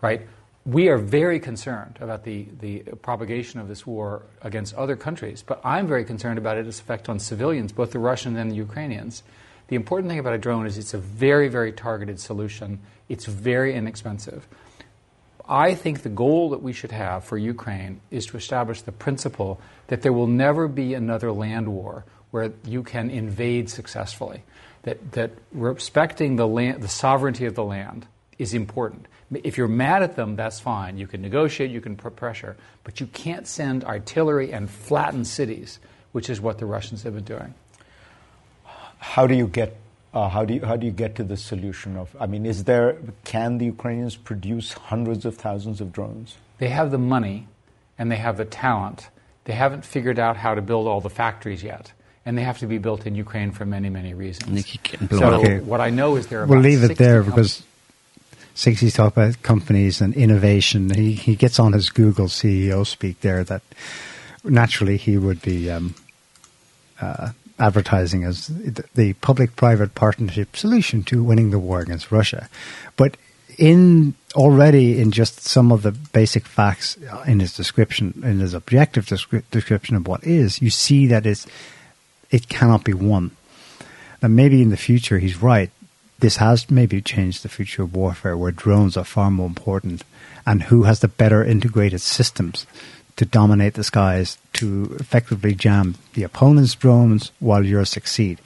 right? We are very concerned about the, the propagation of this war against other countries, but I'm very concerned about its effect on civilians, both the Russians and the Ukrainians. The important thing about a drone is it's a very, very targeted solution. It's very inexpensive. I think the goal that we should have for Ukraine is to establish the principle that there will never be another land war where you can invade successfully, that, that respecting the, land, the sovereignty of the land is important. If you're mad at them, that's fine. You can negotiate, you can put pressure, but you can't send artillery and flatten cities, which is what the Russians have been doing. How do you get? Uh, how do you how do you get to the solution of? I mean, is there? Can the Ukrainians produce hundreds of thousands of drones? They have the money, and they have the talent. They haven't figured out how to build all the factories yet. And they have to be built in Ukraine for many, many reasons. So okay. what I know is there are about We'll leave it there because sixties talk about companies and innovation. He he gets on his Google C E O speak there that naturally he would be um, uh, advertising as the public-private partnership solution to winning the war against Russia. But in already in just some of the basic facts in his description, in his objective descri- description of what is, you see that it's, it cannot be won. And maybe in the future he's right. This has maybe changed the future of warfare where drones are far more important and who has the better integrated systems to dominate the skies to effectively jam the opponent's drones while yours succeed.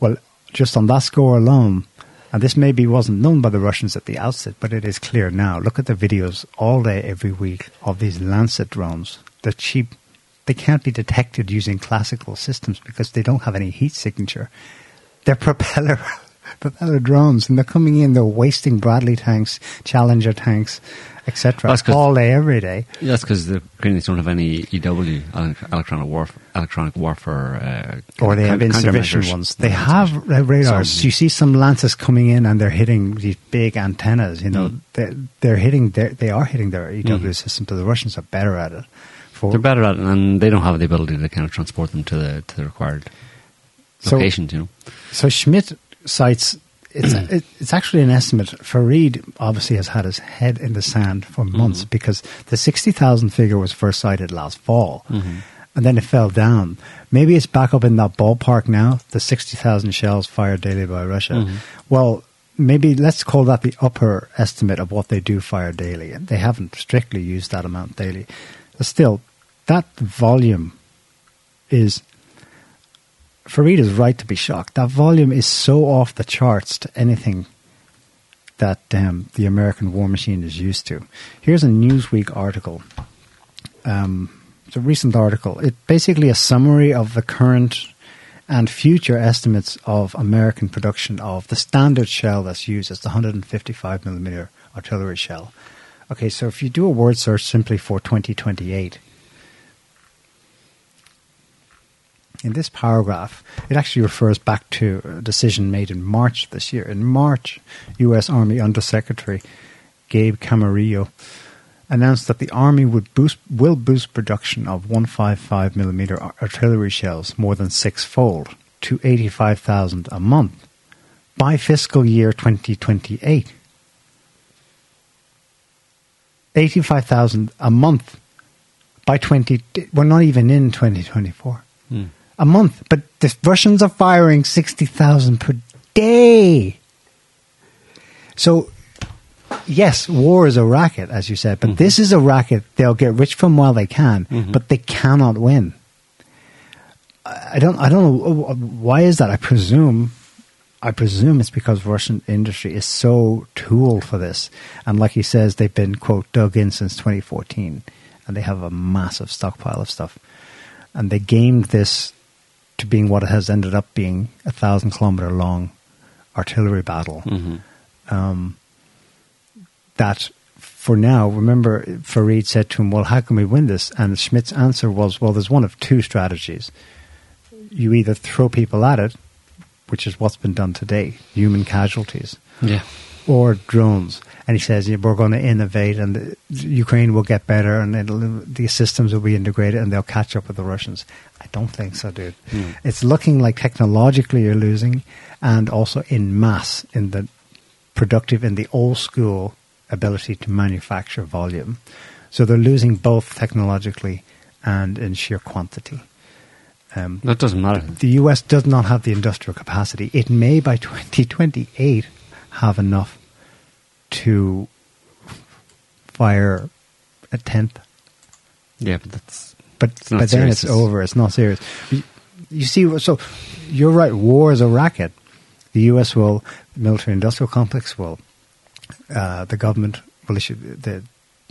Well, just on that score alone, and this maybe wasn't known by the Russians at the outset, but it is clear now. Look at the videos all day, every week of these Lancet drones, the cheap They can't be detected using classical systems because they don't have any heat signature. They're propeller propeller drones, and they're coming in. They're wasting Bradley tanks, Challenger tanks, et cetera, all day, every day. That's because the Ukrainians don't have any E W, electronic warfare, electronic warfare, uh, or they have insufficient ones. They have radars. So, you see some Lancets coming in, and they're hitting these big antennas. You know, mm. they're, they're hitting. Their, they are hitting their E W mm. system, but the Russians are better at it. They're better at it, and they don't have the ability to kind of transport them to the to the required so, locations, you know. So Schmidt cites, it's a, it's actually an estimate. Fareed obviously has had his head in the sand for months mm-hmm. because the sixty thousand figure was first cited last fall, mm-hmm. and then it fell down. Maybe it's back up in that ballpark now, the sixty thousand shells fired daily by Russia. Mm-hmm. Well, maybe let's call that the upper estimate of what they do fire daily. They haven't strictly used that amount daily. But still, that volume is, Fareed is right to be shocked. That volume is so off the charts to anything that um, the American war machine is used to. Here's a Newsweek article. Um, it's a recent article. It's basically a summary of the current and future estimates of American production of the standard shell that's used. It's the one fifty-five millimeter artillery shell. Okay, so if you do a word search simply for twenty twenty-eight, in this paragraph, it actually refers back to a decision made in March this year. In March, U S Army Undersecretary Gabe Camarillo announced that the Army would boost, will boost production of one fifty-five millimeter artillery shells more than sixfold to eighty-five thousand a month by fiscal year twenty twenty-eight. eighty-five thousand a month by twenty. We're not even in twenty twenty-four. Mm. A month. But the Russians are firing sixty thousand per day. So, yes, war is a racket, as you said. But mm-hmm. this is a racket they'll get rich from while they can. Mm-hmm. But they cannot win. I don't, I don't know. Why is that? I presume... I presume it's because Russian industry is so tooled for this. And like he says, they've been, quote, dug in since twenty fourteen. And they have a massive stockpile of stuff. And they gamed this to being what it has ended up being, a one thousand kilometer long artillery battle. Mm-hmm. Um, that, for now, remember, Fareed said to him, well, how can we win this? And Schmidt's answer was, well, there's one of two strategies. You either throw people at it, which is what's been done today, human casualties, yeah, or drones. And he says, yeah, we're going to innovate and the, Ukraine will get better and it'll, the systems will be integrated and they'll catch up with the Russians. I don't think so, dude. Mm. It's looking like technologically you're losing, and also in mass, in the productive, in the old school ability to manufacture volume. So they're losing both technologically and in sheer quantity. Um, that doesn't matter. The U S does not have the industrial capacity. It may, by twenty twenty-eight, have enough to fire a tenth. Yeah, but that's but, but then serious. It's over. It's not serious. You, you see, so you're right. War is a racket. The U S will, the military-industrial complex will, uh, the government will issue the.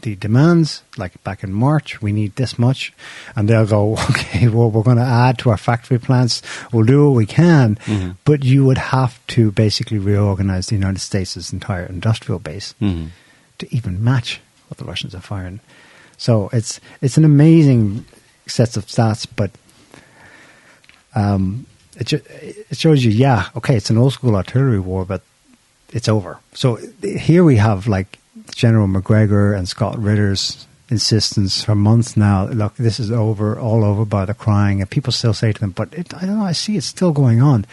the demands, like back in March, we need this much, and they'll go, okay, well, we're going to add to our factory plants, we'll do what we can, mm-hmm. but you would have to basically reorganize the United States' entire industrial base mm-hmm. to even match what the Russians are firing. So it's it's an amazing set of stats, but um, it, ju- it shows you, yeah, okay, it's an old-school artillery war, but it's over. So here we have, like, General McGregor and Scott Ritter's insistence for months now, look, this is over, all over by the crying, and people still say to them, but it, I don't know, I see it's still going on.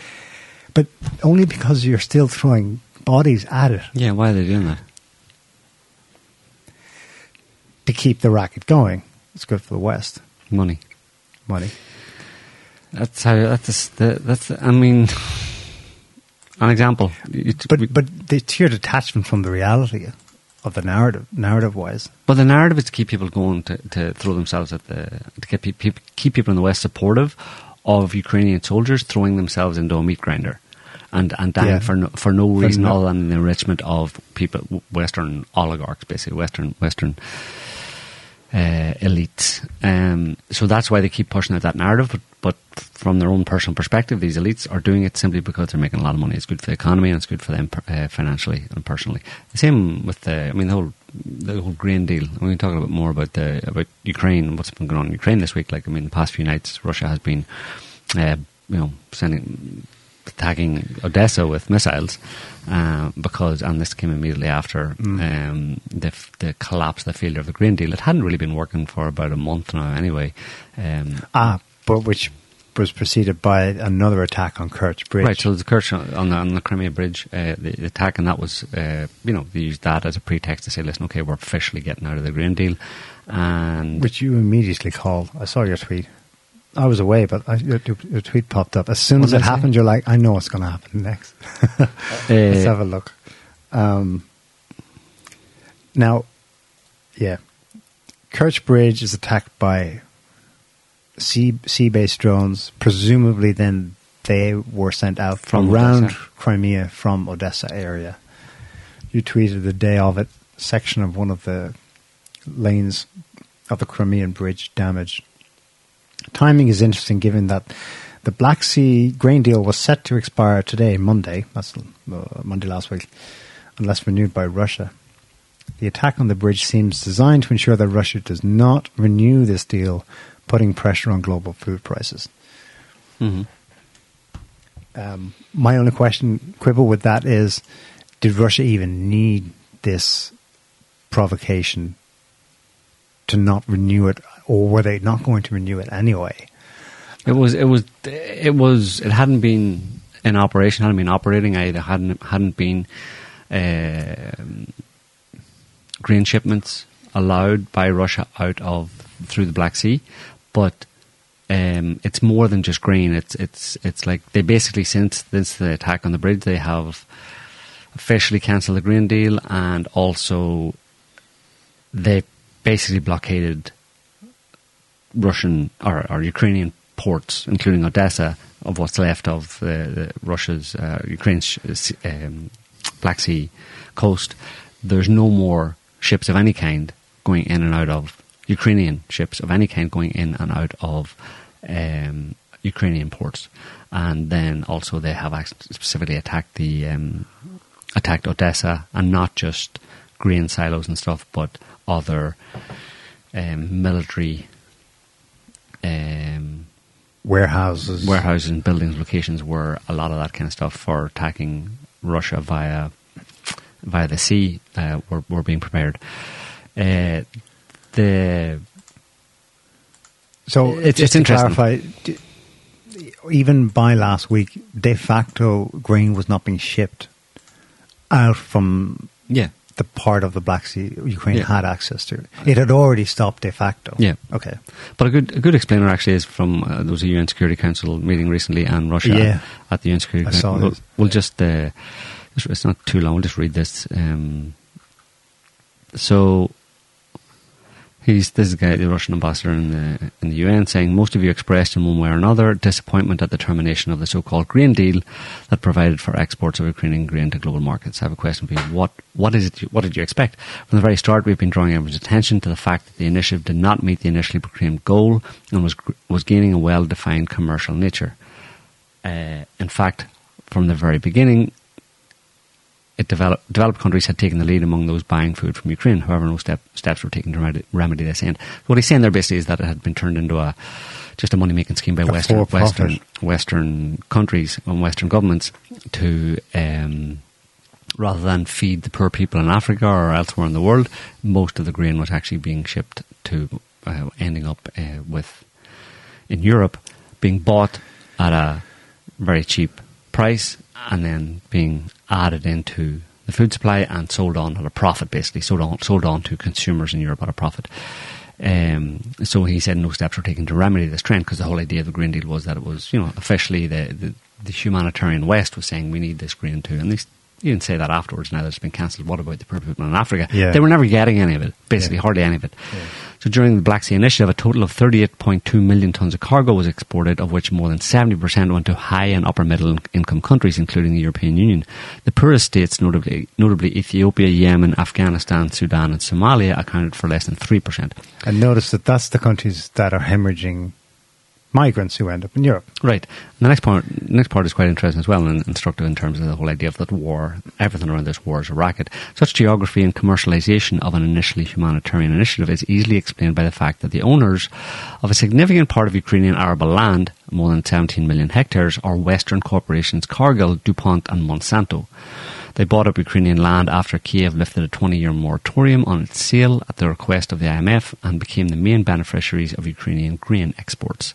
But only because you're still throwing bodies at it. Yeah, why are they doing that? To keep the racket going. It's good for the West. Money. Money. That's how, that's, the, that's the, I mean... An example. It, but but it's your detachment from the reality of the narrative, narrative-wise. But the narrative is to keep people going, to, to throw themselves at the... to keep, keep, keep people in the West supportive of Ukrainian soldiers throwing themselves into a meat grinder and, and dying yeah. for, no, for no reason other than the enrichment of people, Western oligarchs, basically, Western Western uh, elite. Um, so that's why they keep pushing out that narrative. But, but from their own personal perspective, these elites are doing it simply because they're making a lot of money. It's good for the economy and it's good for them uh, financially and personally. The same with the, I mean, the whole the whole grain deal. I mean, we can talk a bit more about the about Ukraine and what's been going on in Ukraine this week. Like, I mean, the past few nights, Russia has been, uh, you know, sending. attacking Odessa with missiles uh, because, and this came immediately after mm. um, the, the collapse, the failure of the grain deal. It hadn't really been working for about a month now anyway. Um, ah, but which was preceded by another attack on Kerch Bridge. Right, so the Kerch on the, on the Crimea Bridge, uh, the, the attack, and that was, uh, you know, they used that as a pretext to say, listen, okay, we're officially getting out of the grain deal. And which you immediately called. I saw your tweet. I was away, but I, your, your tweet popped up. As soon as it happened, you're like, I know what's going to happen next. uh, Let's have a look. Um, now, yeah. Kerch Bridge is attacked by sea, sea-based drones. Presumably then they were sent out from around Odessa. Crimea from Odessa area. You tweeted the day of it, section of one of the lanes of the Crimean Bridge damaged. Timing is interesting given that the Black Sea grain deal was set to expire today, Monday. That's uh, Monday last week, unless renewed by Russia. The attack on the bridge seems designed to ensure that Russia does not renew this deal, putting pressure on global food prices. Mm-hmm. Um, my only question, quibble with that is, did Russia even need this provocation to not renew it? Or were they not going to renew it anyway? It was, it was, it was, it hadn't been in operation, hadn't been operating. It hadn't, hadn't been uh, grain shipments allowed by Russia out of through the Black Sea. But um, it's more than just grain. It's, it's, it's like they basically since since the attack on the bridge, they have officially cancelled the grain deal, and also they basically blockaded Russian or, or Ukrainian ports, including Odessa, of what's left of uh, the Russia's uh, Ukraine's um, Black Sea coast. There's no more ships of any kind going in and out of Ukrainian ships of any kind going in and out of um, Ukrainian ports. And then also they have specifically attacked the um, attacked Odessa, and not just grain silos and stuff, but other um, military. Um, warehouses, warehouses, and buildings, locations where a lot of that kind of stuff for attacking Russia via via the sea uh, were were being prepared. Uh, the so it's, just it's to interesting. Clarify, even by last week, de facto grain was not being shipped out from yeah. the part of the Black Sea Ukraine yeah. had access to. It had already stopped de facto. Yeah. Okay. But a good a good explainer actually is from, uh, there was a U N Security Council meeting recently, and Russia yeah. at, at the U N Security Council. We'll, we'll just, uh, it's not too long, we'll just read this. Um, so, he's this guy, the Russian ambassador in the, in the U N, saying, most of you expressed in one way or another disappointment at the termination of the so-called grain deal that provided for exports of Ukrainian grain to global markets. I have a question for you. What, what, is it you, what did you expect? From the very start, we've been drawing everyone's attention to the fact that the initiative did not meet the initially proclaimed goal and was, was gaining a well-defined commercial nature. Uh, in fact, from the very beginning, It develop, developed countries had taken the lead among those buying food from Ukraine. However, no step, steps were taken to remedy, remedy this end. What he's saying there basically is that it had been turned into a just a money-making scheme by Western, Western Western countries and Western governments to, um, rather than feed the poor people in Africa or elsewhere in the world, most of the grain was actually being shipped to, uh, ending up uh, with, in Europe, being bought at a very cheap price and then being added into the food supply and sold on at a profit, basically, sold on, sold on to consumers in Europe at a profit. Um, so he said no steps were taken to remedy this trend, because the whole idea of the Green Deal was that it was, you know, officially the, the, the humanitarian West was saying we need this grain too. And they, he didn't say that afterwards, now that it's been cancelled. What about the poor people in Africa? Yeah. They were never getting any of it, basically, yeah. hardly any of it. Yeah. So during the Black Sea Initiative, a total of thirty-eight point two million tons of cargo was exported, of which more than seventy percent went to high and upper middle income countries, including the European Union. The poorest states, notably, notably Ethiopia, Yemen, Afghanistan, Sudan and Somalia, accounted for less than three percent. And notice that that's the countries that are hemorrhaging migrants who end up in Europe. Right. And the next part, next part is quite interesting as well and instructive in terms of the whole idea of that war, everything around this war is a racket. Such geography and commercialization of an initially humanitarian initiative is easily explained by the fact that the owners of a significant part of Ukrainian arable land, more than seventeen million hectares, are Western corporations Cargill, DuPont and Monsanto. They bought up Ukrainian land after Kiev lifted a twenty-year moratorium on its sale at the request of the I M F and became the main beneficiaries of Ukrainian grain exports.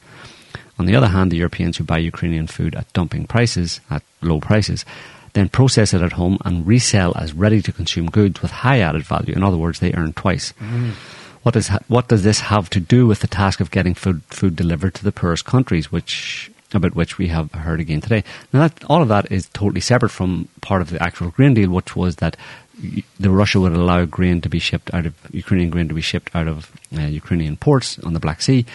On the other hand, the Europeans who buy Ukrainian food at dumping prices, at low prices, then process it at home and resell as ready-to-consume goods with high added value. In other words, they earn twice. Mm. What does what does this have to do with the task of getting food food delivered to the poorest countries, which about which we have heard again today? Now, that, all of that is totally separate from part of the actual grain deal, which was that the Russia would allow grain to be shipped out of Ukrainian grain to be shipped out of uh, Ukrainian ports on the Black Sea,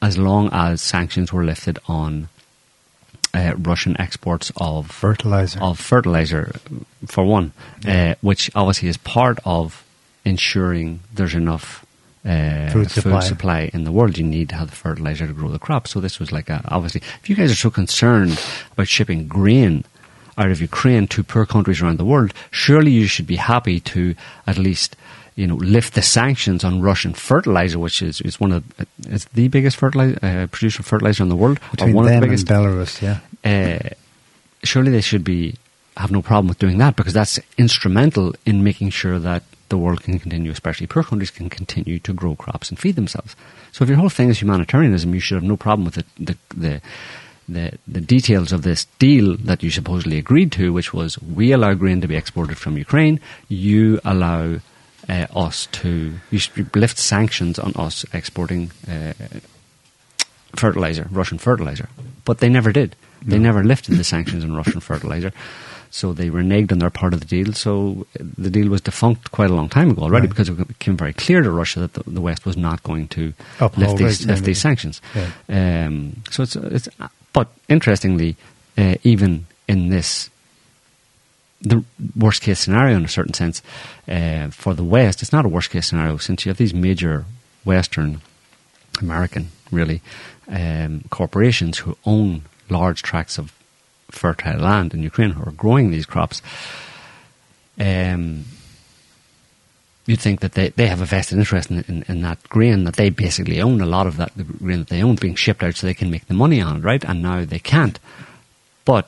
as long as sanctions were lifted on uh, Russian exports of fertilizer, of fertilizer, for one, yeah. uh, which obviously is part of ensuring there's enough uh, food, food supply. supply in the world. You need to have fertilizer to grow the crop. So this was like a, obviously, if you guys are so concerned about shipping grain out of Ukraine to poor countries around the world, surely you should be happy to at least, you know, lift the sanctions on Russian fertilizer, which is, is one of is the biggest fertilizer uh, producer of fertilizer in the world. Between one them of the biggest. And Belarus, yeah. Uh, surely they should be have no problem with doing that, because that's instrumental in making sure that the world can continue, especially poor countries can continue to grow crops and feed themselves. So if your whole thing is humanitarianism, you should have no problem with the the the, the, the details of this deal that you supposedly agreed to, which was we allow grain to be exported from Ukraine, you allow Uh, us to you should lift sanctions on us exporting uh, fertilizer, Russian fertilizer, but they never did. They no. never lifted the sanctions on Russian fertilizer, so they reneged on their part of the deal. So the deal was defunct quite a long time ago already, right. because it became very clear to Russia that the, the West was not going to Uphold lift these, lift these sanctions. Yeah. Um, so it's it's but interestingly, uh, even in this. The worst case scenario, in a certain sense, uh, for the West, it's not a worst case scenario, since you have these major Western, American, really, um, corporations who own large tracts of fertile land in Ukraine who are growing these crops. Um, you'd think that they, they have a vested interest in, in, in that grain that they basically own, a lot of that the grain that they own being shipped out so they can make the money on it, right? And now they can't. But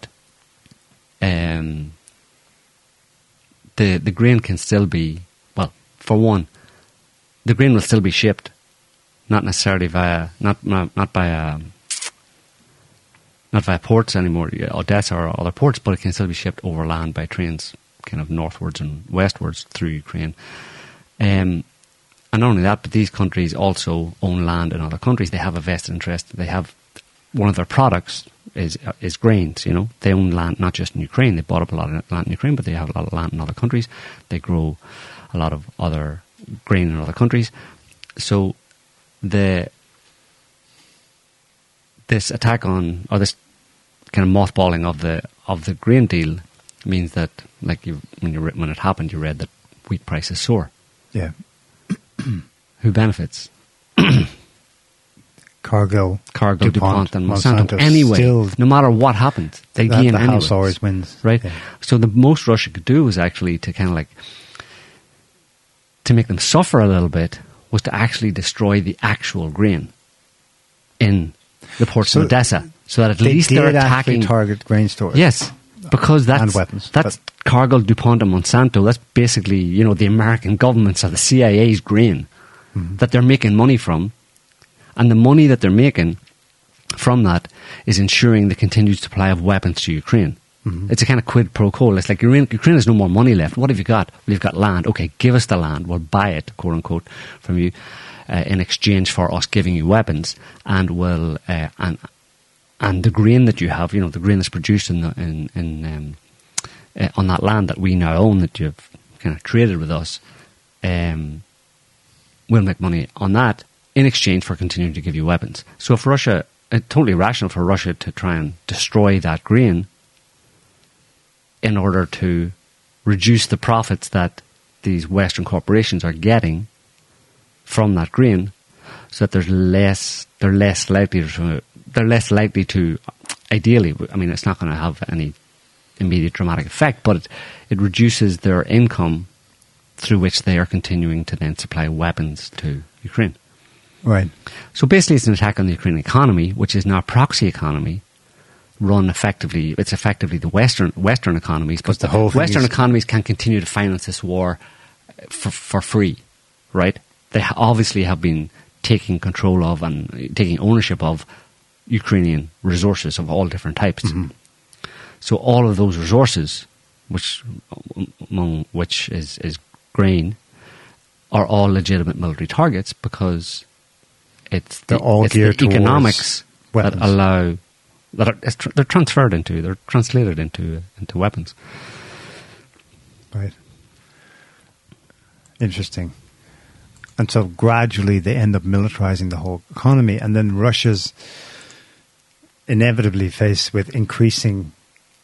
um, The, the grain can still be, well, for one, the grain will still be shipped, not necessarily via, not not, not by, um, not via ports anymore, Odessa or other ports, but it can still be shipped overland by trains, kind of northwards and westwards through Ukraine. Um, and not only that, but these countries also own land in other countries. They have a vested interest. They have one of their products is is grains, you know. They own land not just in Ukraine. They bought up a lot of land in Ukraine, but they have a lot of land in other countries. They grow a lot of other grain in other countries. So the this attack on, or this kind of mothballing of the of the grain deal means that, like you, when you when it happened, you read that wheat prices soar. Yeah. Who benefits? Cargill, Cargill, DuPont, DuPont and Monsanto. Monsanto. Anyway, still, no matter what happens, they gain the house anyway. Always wins, right? Yeah. So the most Russia could do was actually to kind of like to make them suffer a little bit was to actually destroy the actual grain in the ports so of Odessa, so that at they least did they're attacking target grain stores. Yes, because that's and weapons. That's but, Cargill, DuPont, and Monsanto. That's basically, you know, the American government's or the C I A's grain mm-hmm. that they're making money from. And the money that they're making from that is ensuring the continued supply of weapons to Ukraine. Mm-hmm. It's a kind of quid pro quo. It's like Ukraine, Ukraine has no more money left. What have you got? Well, you've got land. Okay, give us the land. We'll buy it, quote unquote, from you uh, in exchange for us giving you weapons, and will uh, and and the grain that you have, you know, the grain that's produced in the, in, in um, uh, on that land that we now own that you've kind of traded with us. Um, we'll make money on that in exchange for continuing to give you weapons. So if Russia, it's totally rational for Russia to try and destroy that grain in order to reduce the profits that these Western corporations are getting from that grain, so that there's less, they're less likely to, they're less likely to, ideally, I mean, it's not going to have any immediate dramatic effect, but it, it reduces their income through which they are continuing to then supply weapons to Ukraine. Right. So basically it's an attack on the Ukrainian economy, which is now a proxy economy run effectively. It's effectively the Western Western economies, but the whole Western economies can continue to finance this war for, for free, right? They obviously have been taking control of and taking ownership of Ukrainian resources of all different types. Mm-hmm. So all of those resources, which among which is, is grain, are all legitimate military targets because it's the, they're all it's geared the economics that allow that are, tr- they're transferred into, they're translated into into weapons. Right. Interesting. And so gradually they end up militarizing the whole economy, and then Russia's inevitably faced with increasing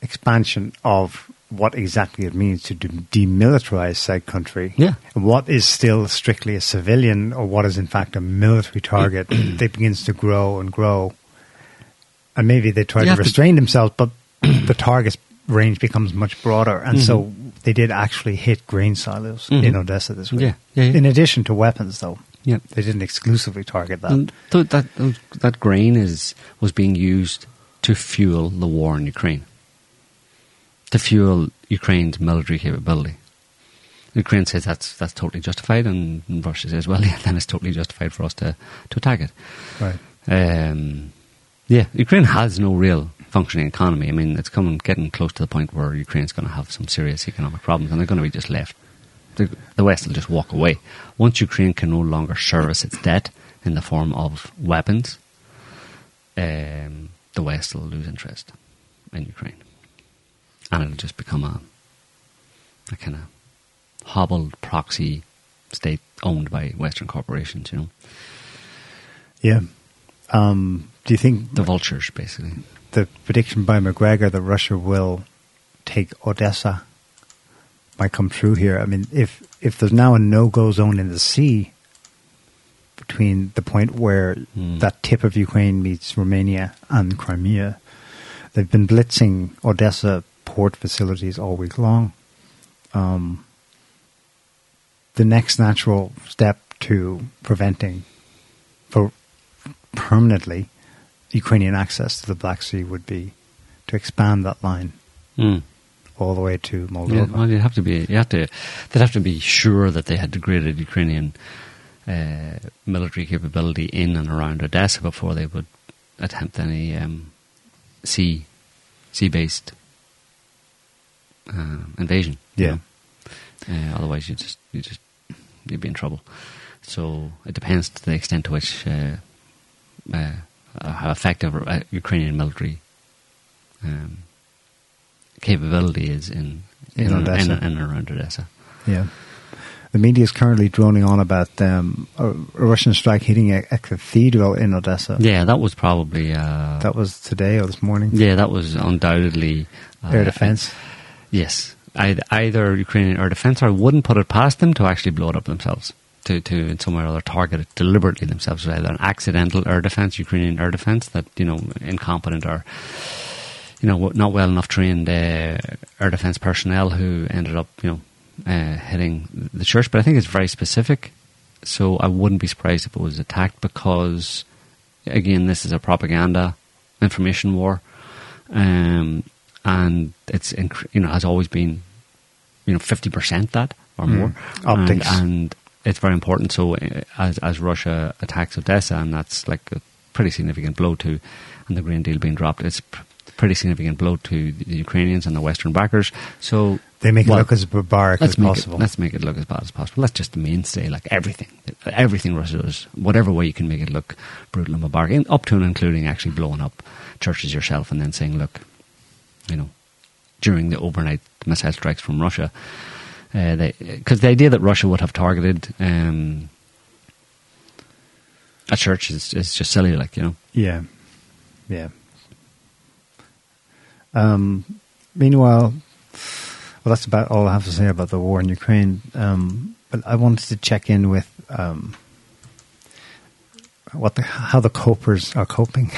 expansion of what exactly it means to de- demilitarize said country. Yeah. What is still strictly a civilian or what is in fact a military target that begins to grow and grow. And maybe they try you to restrain to- themselves, but the target's range becomes much broader. And mm-hmm. so they did actually hit grain silos mm-hmm. in Odessa this week. Yeah. Yeah, yeah. In addition to weapons, though. Yeah. They didn't exclusively target that. Th- that, th- that grain is was being used to fuel the war in Ukraine. To fuel Ukraine's military capability. Ukraine says that's that's totally justified, and Russia says, well, yeah, then it's totally justified for us to, to attack it. Right. Um, yeah, Ukraine has no real functioning economy. I mean, it's coming, getting close to the point where Ukraine's going to have some serious economic problems, and they're going to be just left. The, the West will just walk away. Once Ukraine can no longer service its debt in the form of weapons, um, the West will lose interest in Ukraine. And it'll just become a, a kind of hobbled proxy state owned by Western corporations, you know. Yeah. Um, do you think... The vultures, basically. The prediction by McGregor that Russia will take Odessa might come true here. I mean, if, if there's now a no-go zone in the sea between the point where mm. that tip of Ukraine meets Romania and Crimea, they've been blitzing Odessa port facilities all week long. Um, the next natural step to preventing for permanently Ukrainian access to the Black Sea would be to expand that line mm. all the way to Moldova. Yeah, well, you'd have to be, you have to, they'd have to be sure that they had degraded Ukrainian uh, military capability in and around Odessa before they would attempt any um, sea, sea-based Uh, invasion, yeah. You know? uh, otherwise, you just you just you'd be in trouble. So it depends to the extent to which uh, uh, how effective uh, Ukrainian military um, capability is in in, in, Odessa. in in around Odessa. Yeah, the media is currently droning on about um, a, a Russian strike hitting a, a cathedral in Odessa. Yeah, that was probably uh, that was today or this morning. Yeah, that was undoubtedly uh, air defense. Yes, either Ukrainian air defense, or I wouldn't put it past them to actually blow it up themselves, to, to in some way or other target it deliberately themselves, either an accidental air defense, Ukrainian air defense that, you know, incompetent or, you know, not well enough trained uh, air defense personnel who ended up, you know, uh, hitting the church. But I think it's very specific, so I wouldn't be surprised if it was attacked because, again, this is a propaganda information war. Um And it's, you know, has always been, you know, fifty percent that or more. Mm. Optics. And, and it's very important. So as as Russia attacks Odessa, and that's like a pretty significant blow to, and the Green Deal being dropped, it's pr- pretty significant blow to the Ukrainians and the Western backers. So they make well, it look as barbaric as possible. It, let's make it look as bad as possible. That's just the mainstay, like everything. Everything Russia does, whatever way you can make it look brutal and barbaric, and up to and including actually blowing up churches yourself and then saying, look, you know, during the overnight missile strikes from Russia, because uh, the idea that Russia would have targeted um, a church is, is just silly, like, you know. Yeah, yeah. Um, meanwhile, well, that's about all I have to say about the war in Ukraine. Um, but I wanted to check in with um, what the, how the copers are coping.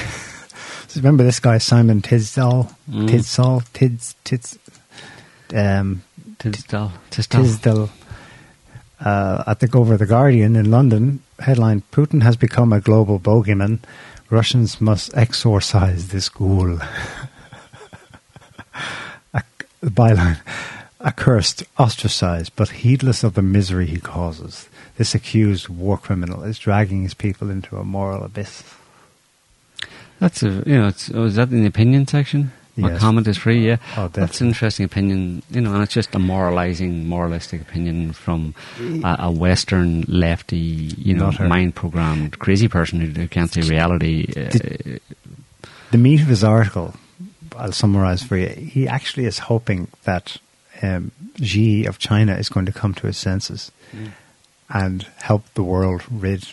So remember this guy, Simon Tisdall? Mm. Tisdall? Tids, tids, um, Tisdall. Tisdall. Tisdall. Uh, at the cover of the Guardian in London, headline, Putin has become a global bogeyman. Russians must exorcise this ghoul. Byline, accursed, ostracized, but heedless of the misery he causes. This accused war criminal is dragging his people into a moral abyss. That's a, you know, it's, oh, is that in the opinion section? Yes. My comment is free, yeah. Oh, that's an interesting opinion, you know, and it's just a moralizing, moralistic opinion from a, a Western lefty, you know, mind-programmed crazy person who, who can't see reality. The, uh, the meat of his article, I'll summarize for you. He actually is hoping that um, Xi of China is going to come to his senses mm. and help the world rid,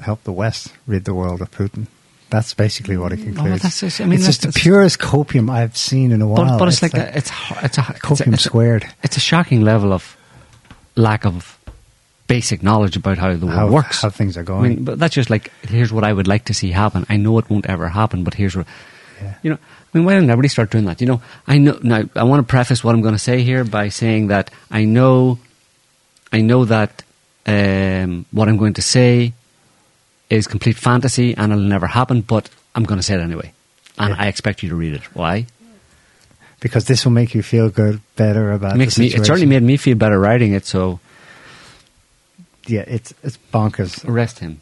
help the West rid the world of Putin. That's basically what it concludes. Oh, that's just, I mean, it's that's, just the purest copium I've seen in a while. But, but it's, it's like, like a, it's it's a copium it's a, squared. It's a shocking level of lack of basic knowledge about how the world how, works, how things are going. I mean, but that's just like, here's what I would like to see happen. I know it won't ever happen, but here's what yeah. you know. I mean, why didn't everybody start doing that? You know, I know. Now, I want to preface what I'm going to say here by saying that I know, I know that um, what I'm going to say is complete fantasy and it'll never happen, but I'm going to say it anyway. And yeah. I expect you to read it. Why? Because this will make you feel good, better about it. Makes the situation. Me, it certainly made me feel better writing it, so... Yeah, it's it's bonkers. Arrest him.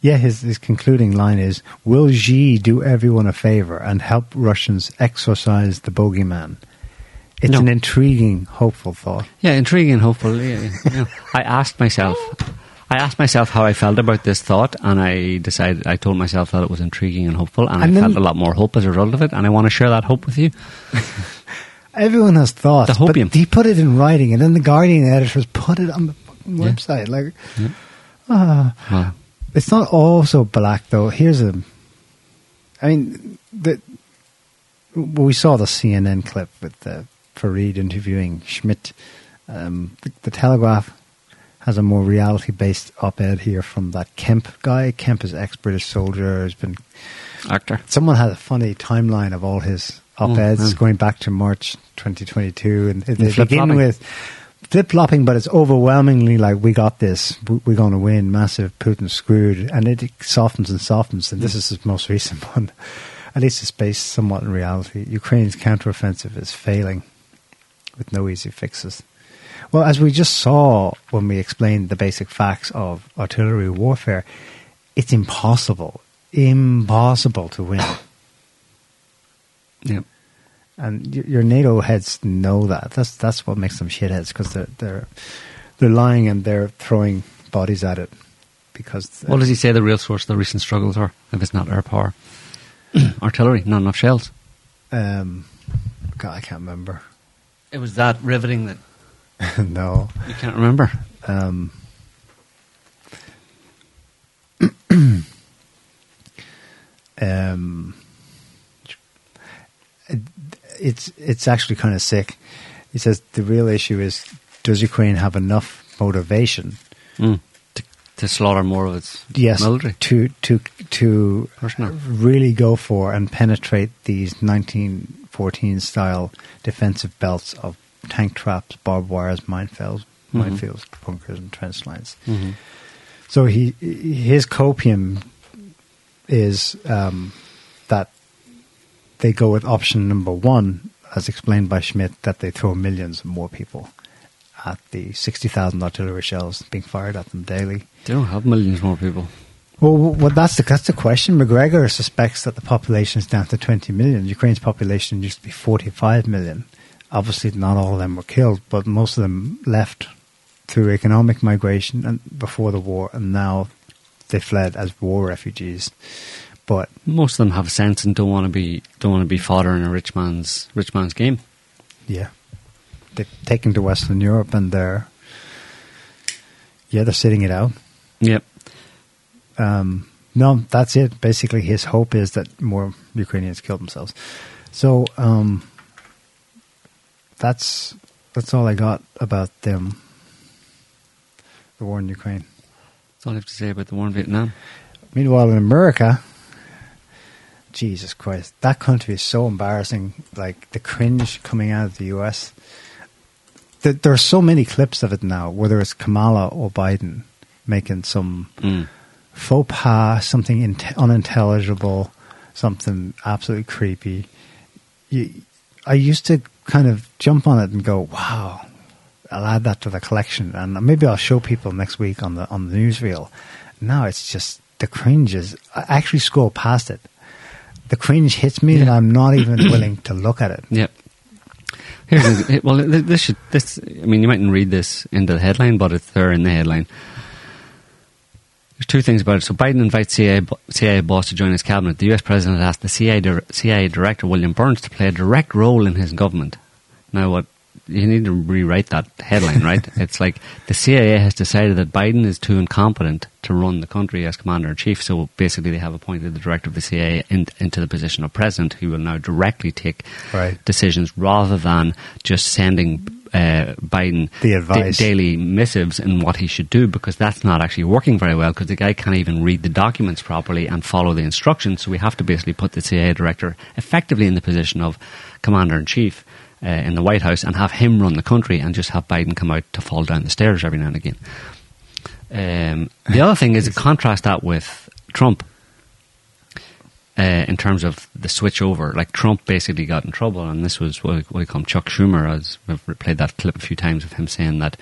Yeah, his, his concluding line is, will Xi do everyone a favor and help Russians exorcise the bogeyman? It's no. an intriguing, hopeful thought. Yeah, intriguing and hopeful. Yeah, yeah. I asked myself, I asked myself how I felt about this thought, and I decided, I told myself that it was intriguing and hopeful, and, and I felt a lot more hope as a result of it, and I want to share that hope with you. Everyone has thoughts, the but he put it in writing, and then the Guardian editors put it on the fucking yeah. website. Like, yeah. uh, well. It's not all so black, though. Here's a, I mean, the, we saw the C N N clip with the Fareed interviewing Schmidt. Um, the, the Telegraph has a more reality-based op-ed here from that Kemp guy. Kemp is ex-British soldier. Has been actor. Someone had a funny timeline of all his op-eds mm-hmm. going back to March twenty twenty-two. And, and they begin with flip-flopping, but it's overwhelmingly like, we got this, we're going to win, massive, Putin screwed. And it softens and softens. And this is his most recent one. At least it's based somewhat in reality. Ukraine's counteroffensive is failing, with no easy fixes. Well, as we just saw when we explained the basic facts of artillery warfare, it's impossible, impossible to win. Yeah. And your NATO heads know that. That's that's what makes them shitheads, because they're, they're, they're lying and they're throwing bodies at it. Because what does he say the real source of the recent struggles are, if it's not air power? Artillery, not enough shells. Um, God, I can't remember. It was that riveting that... No. You can't remember. Um, um, it's, it's actually kind of sick. He says the real issue is, does Ukraine have enough motivation mm. to, to slaughter more of its yes, military? to to to Personal. really go for and penetrate these nineteen fourteen style defensive belts of tank traps, barbed wires, minefields, mm-hmm. minefields, bunkers, and trench lines. Mm-hmm. So he his copium is um, that they go with option number one, as explained by Schmidt, that they throw millions more people at the sixty thousand artillery shells being fired at them daily. They don't have millions more people. Well, well, that's the that's the question. McGregor suspects that the population is down to twenty million. Ukraine's population used to be forty-five million. Obviously, not all of them were killed, but most of them left through economic migration and before the war, and now they fled as war refugees. But most of them have sense and don't want to be don't want to be fodder in a rich man's rich man's game. Yeah, they've taken to Western Europe, and they're Yeah, they're sitting it out. Yep. Um, no, that's it. Basically, his hope is that more Ukrainians kill themselves. So um, that's that's all I got about them. The war in Ukraine. That's all I have to say about the war in Vietnam. Meanwhile, in America, Jesus Christ, that country is so embarrassing. Like the cringe coming out of the U S. There are so many clips of it now, whether it's Kamala or Biden making some mm. faux pas, something in- unintelligible, something absolutely creepy. You, I used to kind of jump on it and go, wow, I'll add that to the collection. And maybe I'll show people next week on the on the newsreel. Now it's just the cringe is – I actually scroll past it. The cringe hits me yeah. and I'm not even willing to look at it. Yep. Here's a, well, this should, this, I mean, you mightn't read this into the headline, but it's there in the headline. There's two things about it. So Biden invites C I A, C I A boss to join his cabinet. The U S president asked the C I A, C I A director, William Burns, to play a direct role in his government. Now, what you need to rewrite that headline, right? It's like the C I A has decided that Biden is too incompetent to run the country as commander-in-chief. So basically they have appointed the director of the C I A in, into the position of president, who will now directly take right. decisions rather than just sending uh, Biden the advice. Da- daily missives in what he should do, because that's not actually working very well, because the guy can't even read the documents properly and follow the instructions. So we have to basically put the C I A director effectively in the position of commander-in-chief. Uh, in the White House, and have him run the country, and just have Biden come out to fall down the stairs every now and again. Um, the other thing is to contrast that with Trump uh, in terms of the switch over. Like Trump basically got in trouble, and this was what we call Chuck Schumer, as we've played that clip a few times of him saying that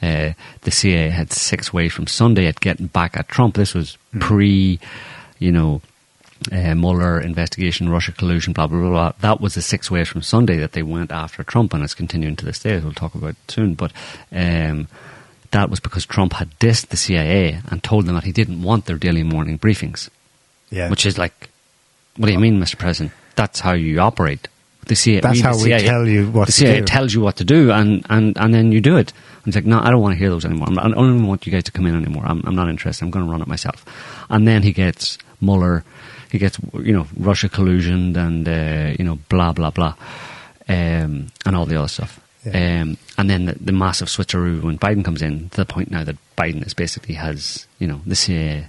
uh, the C I A had six ways from Sunday at getting back at Trump. This was mm. pre, you know, Uh, Mueller investigation, Russia collusion, blah, blah, blah, blah. That was the six ways from Sunday that they went after Trump, and it's continuing to this day, as we'll talk about soon. But um, that was because Trump had dissed the C I A and told them that he didn't want their daily morning briefings. Yeah. Which is like, what do you mean, Mister President? That's how you operate. The C I A, That's we, the how C I A, we tell you what the to C I A do. Tells you what to do, and, and, and then you do it. And it's like, no, I don't want to hear those anymore. I'm, I don't even want you guys to come in anymore. I'm, I'm not interested. I'm going to run it myself. And then he gets Mueller... He gets, you know, Russia collusioned and, uh, you know, blah, blah, blah, um, and all the other stuff. Yeah. Um, and then the, the massive switcheroo when Biden comes in, to the point now that Biden is basically has, you know, the C I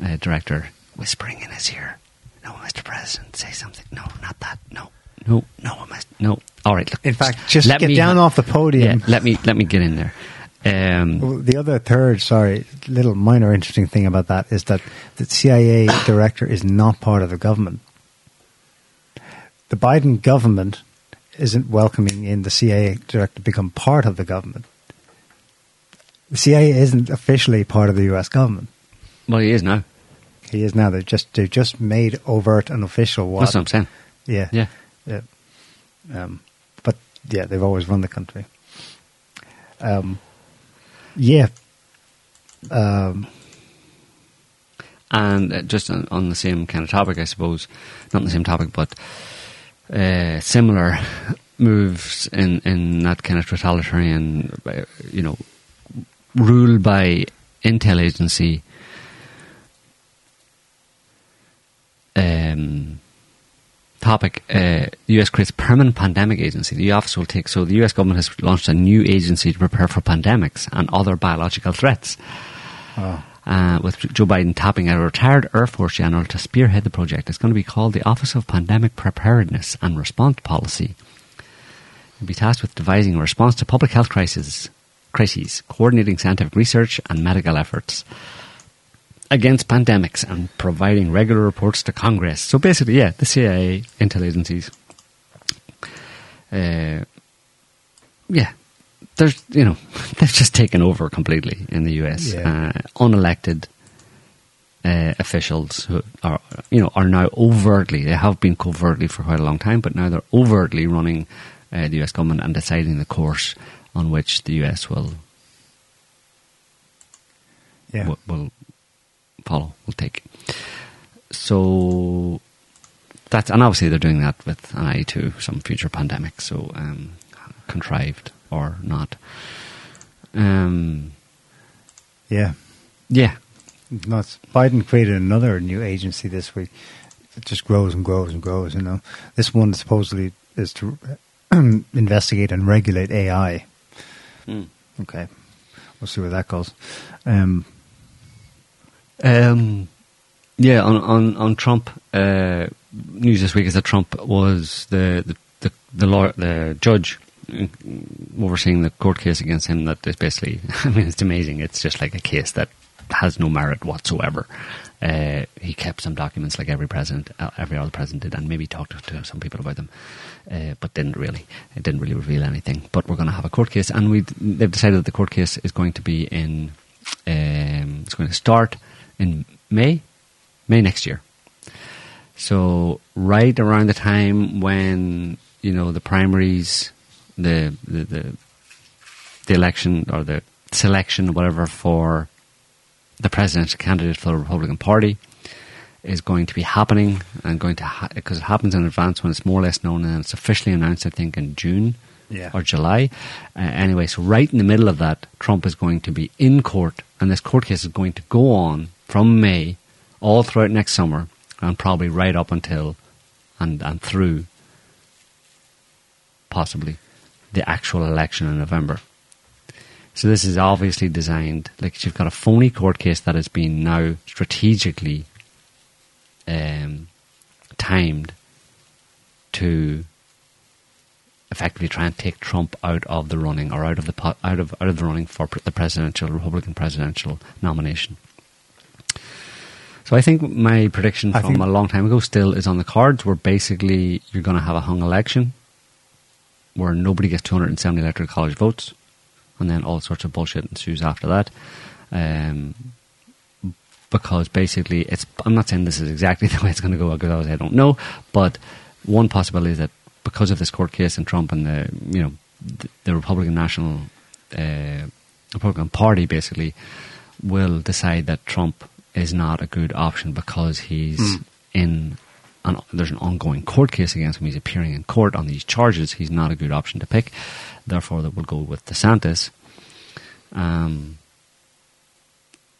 A uh, director whispering in his ear, no, Mister President, say something. No, not that. No, no, no, must, no. All right. Look, in fact, just, just get down ha- off the podium. Yeah, let me let me get in there. Um, well, the other third, sorry, little minor interesting thing about that is that the C I A director is not part of the government. The Biden government isn't welcoming in the C I A director to become part of the government. The C I A isn't officially part of the U S government. Well, he is now. He is now. They've just, they've just made overt and official what. That's what I'm saying. Yeah. Yeah. yeah. Um, but, yeah, they've always run the country. Um Yeah. Um, and just on, on the same kind of topic, I suppose, not the same topic, but uh, similar moves in, in that kind of totalitarian, you know, rule by intel agency um, topic, uh, the U S creates permanent pandemic agency. The office will take, so the U S government has launched a new agency to prepare for pandemics and other biological threats. Oh. Uh, with Joe Biden tapping a retired Air Force general to spearhead the project. It's going to be called the Office of Pandemic Preparedness and Response Policy. It'll be tasked with devising a response to public health crises, crises, coordinating scientific research and medical efforts against pandemics and providing regular reports to Congress. So basically, yeah, the C I A, intel agencies. Uh, yeah, there's, you know, they've just taken over completely in the U S. Yeah. Uh, unelected uh, officials who are, you know, are now overtly, they have been covertly for quite a long time, but now they're overtly running uh, the U S government and deciding the course on which the U S will, yeah. w- will Follow, will take. So that's, and obviously they're doing that with an eye to some future pandemic, so um, contrived or not. Um, Yeah. Yeah. Nuts. Biden created another new agency this week. It just grows and grows and grows, you know. This one supposedly is to investigate and regulate A I. Mm. Okay. We'll see where that goes. Um, um, yeah, on, on, on Trump, uh, news this week is that Trump was the the the, the, law, the judge overseeing the court case against him that is basically, I mean, it's amazing. It's just like a case that has no merit whatsoever. Uh, he kept some documents like every president, uh, every other president did, and maybe talked to, to some people about them, uh, but didn't really. It didn't really reveal anything. But we're going to have a court case, and we they've decided that the court case is going to be in. Um, it's going to start in May, May next year. So right around the time when you know the primaries, the the the, the election or the selection, whatever for. The presidential candidate for the Republican Party is going to be happening, and going to ha- because it happens in advance when it's more or less known, and it's officially announced, I think, in June yeah. or July. Uh, anyway, so right in the middle of that, Trump is going to be in court, and this court case is going to go on from May all throughout next summer, and probably right up until and and through possibly the actual election in November. So this is obviously designed, like you've got a phony court case that has been now strategically um, timed to effectively try and take Trump out of the running or out of the po- out of out of the running for pre- the presidential Republican presidential nomination. So I think my prediction I from a long time ago still is on the cards. Where basically you're going to have a hung election where nobody gets two hundred seventy electoral college votes. And then all sorts of bullshit ensues after that. Um, because basically, it's I'm not saying this is exactly the way it's going to go, because I don't know, but one possibility is that because of this court case and Trump and the you know the, the Republican National uh, Republican Party basically will decide that Trump is not a good option because he's mm. in an, there's an ongoing court case against him. He's appearing in court on these charges. He's not a good option to pick. Therefore, that will go with DeSantis. Um,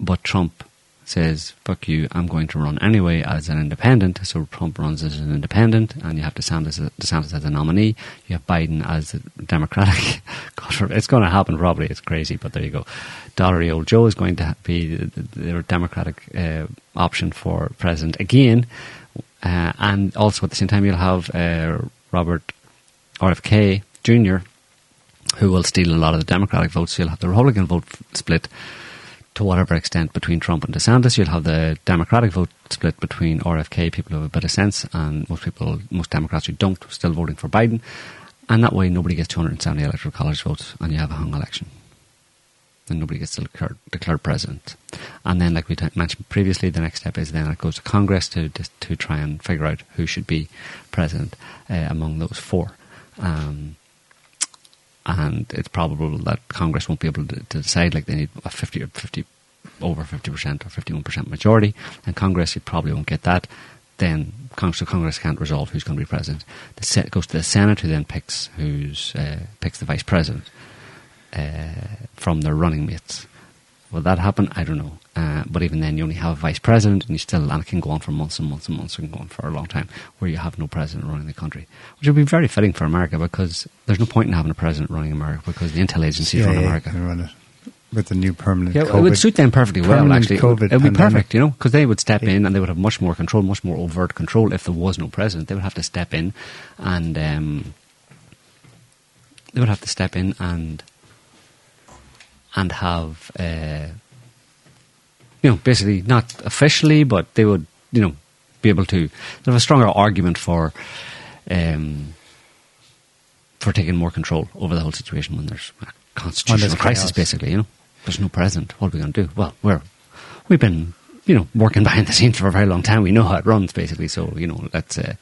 but Trump says, fuck you, I'm going to run anyway as an independent. So Trump runs as an independent, and you have DeSantis, DeSantis as a nominee. You have Biden as a Democratic. God, it's going to happen probably. It's crazy, but there you go. Dollary old Joe is going to be the, the Democratic uh, option for president again. Uh, and also at the same time, you'll have uh, Robert R F K Junior, who will steal a lot of the Democratic votes. So you'll have the Republican vote split to whatever extent between Trump and DeSantis. You'll have the Democratic vote split between R F K, people who have a bit of sense, and most people, most Democrats who don't, still voting for Biden. And that way nobody gets two hundred seventy electoral college votes, and you have a hung election. And nobody gets declared, declared president. And then, like we t- mentioned previously, the next step is then it goes to Congress to to try and figure out who should be president uh, among those four. Um And it's probable that Congress won't be able to, to decide. Like they need a fifty or fifty over fifty percent or fifty-one percent majority, and Congress you probably won't get that. Then Congress, so Congress can't resolve who's going to be president. The Senate goes to the Senate, who then picks who's uh, picks the vice president uh, from their running mates. Will that happen? I don't know. Uh, but even then, you only have a vice president, and you still and it can go on for months and months and months. It can go on for a long time, where you have no president running the country, which would be very fitting for America, because there's no point in having a president running America, because the intel agencies yeah, run America. Yeah, run it with the new permanent. Yeah, COVID, it would suit them perfectly well. Actually, COVID it would be perfect, you know, because they would step yeah. in, and they would have much more control, much more overt control. If there was no president, they would have to step in, and um, they would have to step in and. And have, uh, you know, basically not officially, but they would, you know, be able to. They have a stronger argument for, um, for taking more control over the whole situation when there's a constitutional well, there's crisis. Chaos. Basically, you know, there's no president. What are we going to do? Well, we're we've been, you know, working behind the scenes for a very long time. We know how it runs, basically. So, you know, let's. Uh,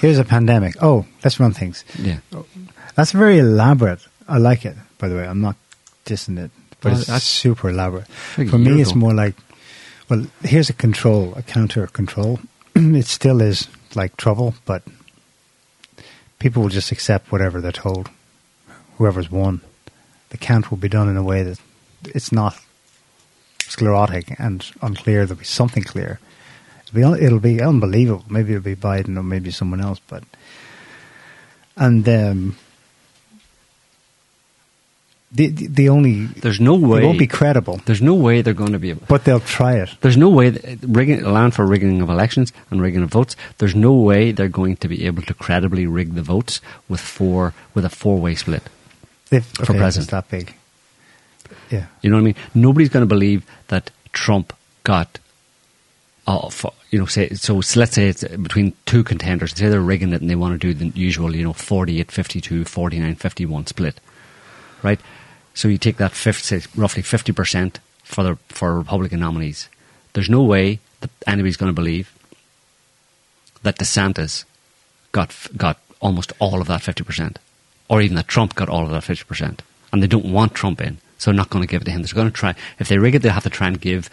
Here's a pandemic. Oh, let's run things. Yeah, that's very elaborate. I like it. By the way, I'm not. Isn't it? But well, it's super elaborate. For me, it's more like, well, here's a control, a counter control. It still is like trouble, but people will just accept whatever they're told. Whoever's won, the count will be done in a way that it's not sclerotic and unclear. There'll be something clear. It'll be, it'll be unbelievable. Maybe it'll be Biden or maybe someone else. But and um, the, the the only there's no way it won't be credible. There's no way they're going to be able. But they'll try it. There's no way that, rigging allowing for rigging of elections and rigging of votes. There's no way they're going to be able to credibly rig the votes with four with a four way split if, for okay, president. It's that big. Yeah, you know what I mean. Nobody's going to believe that Trump got, uh, for, you know, say so. so let's say it's between two contenders. Say they're rigging it and they want to do the usual, you know, forty-eight fifty-two, forty-nine fifty-one split, right? So you take that fifth, say, roughly fifty percent for the for Republican nominees. There's no way that anybody's going to believe that DeSantis got got almost all of that fifty percent, or even that Trump got all of that fifty percent, and they don't want Trump in. So they're not going to give it to him. They're going to try. If they rig it, they'll have to try and give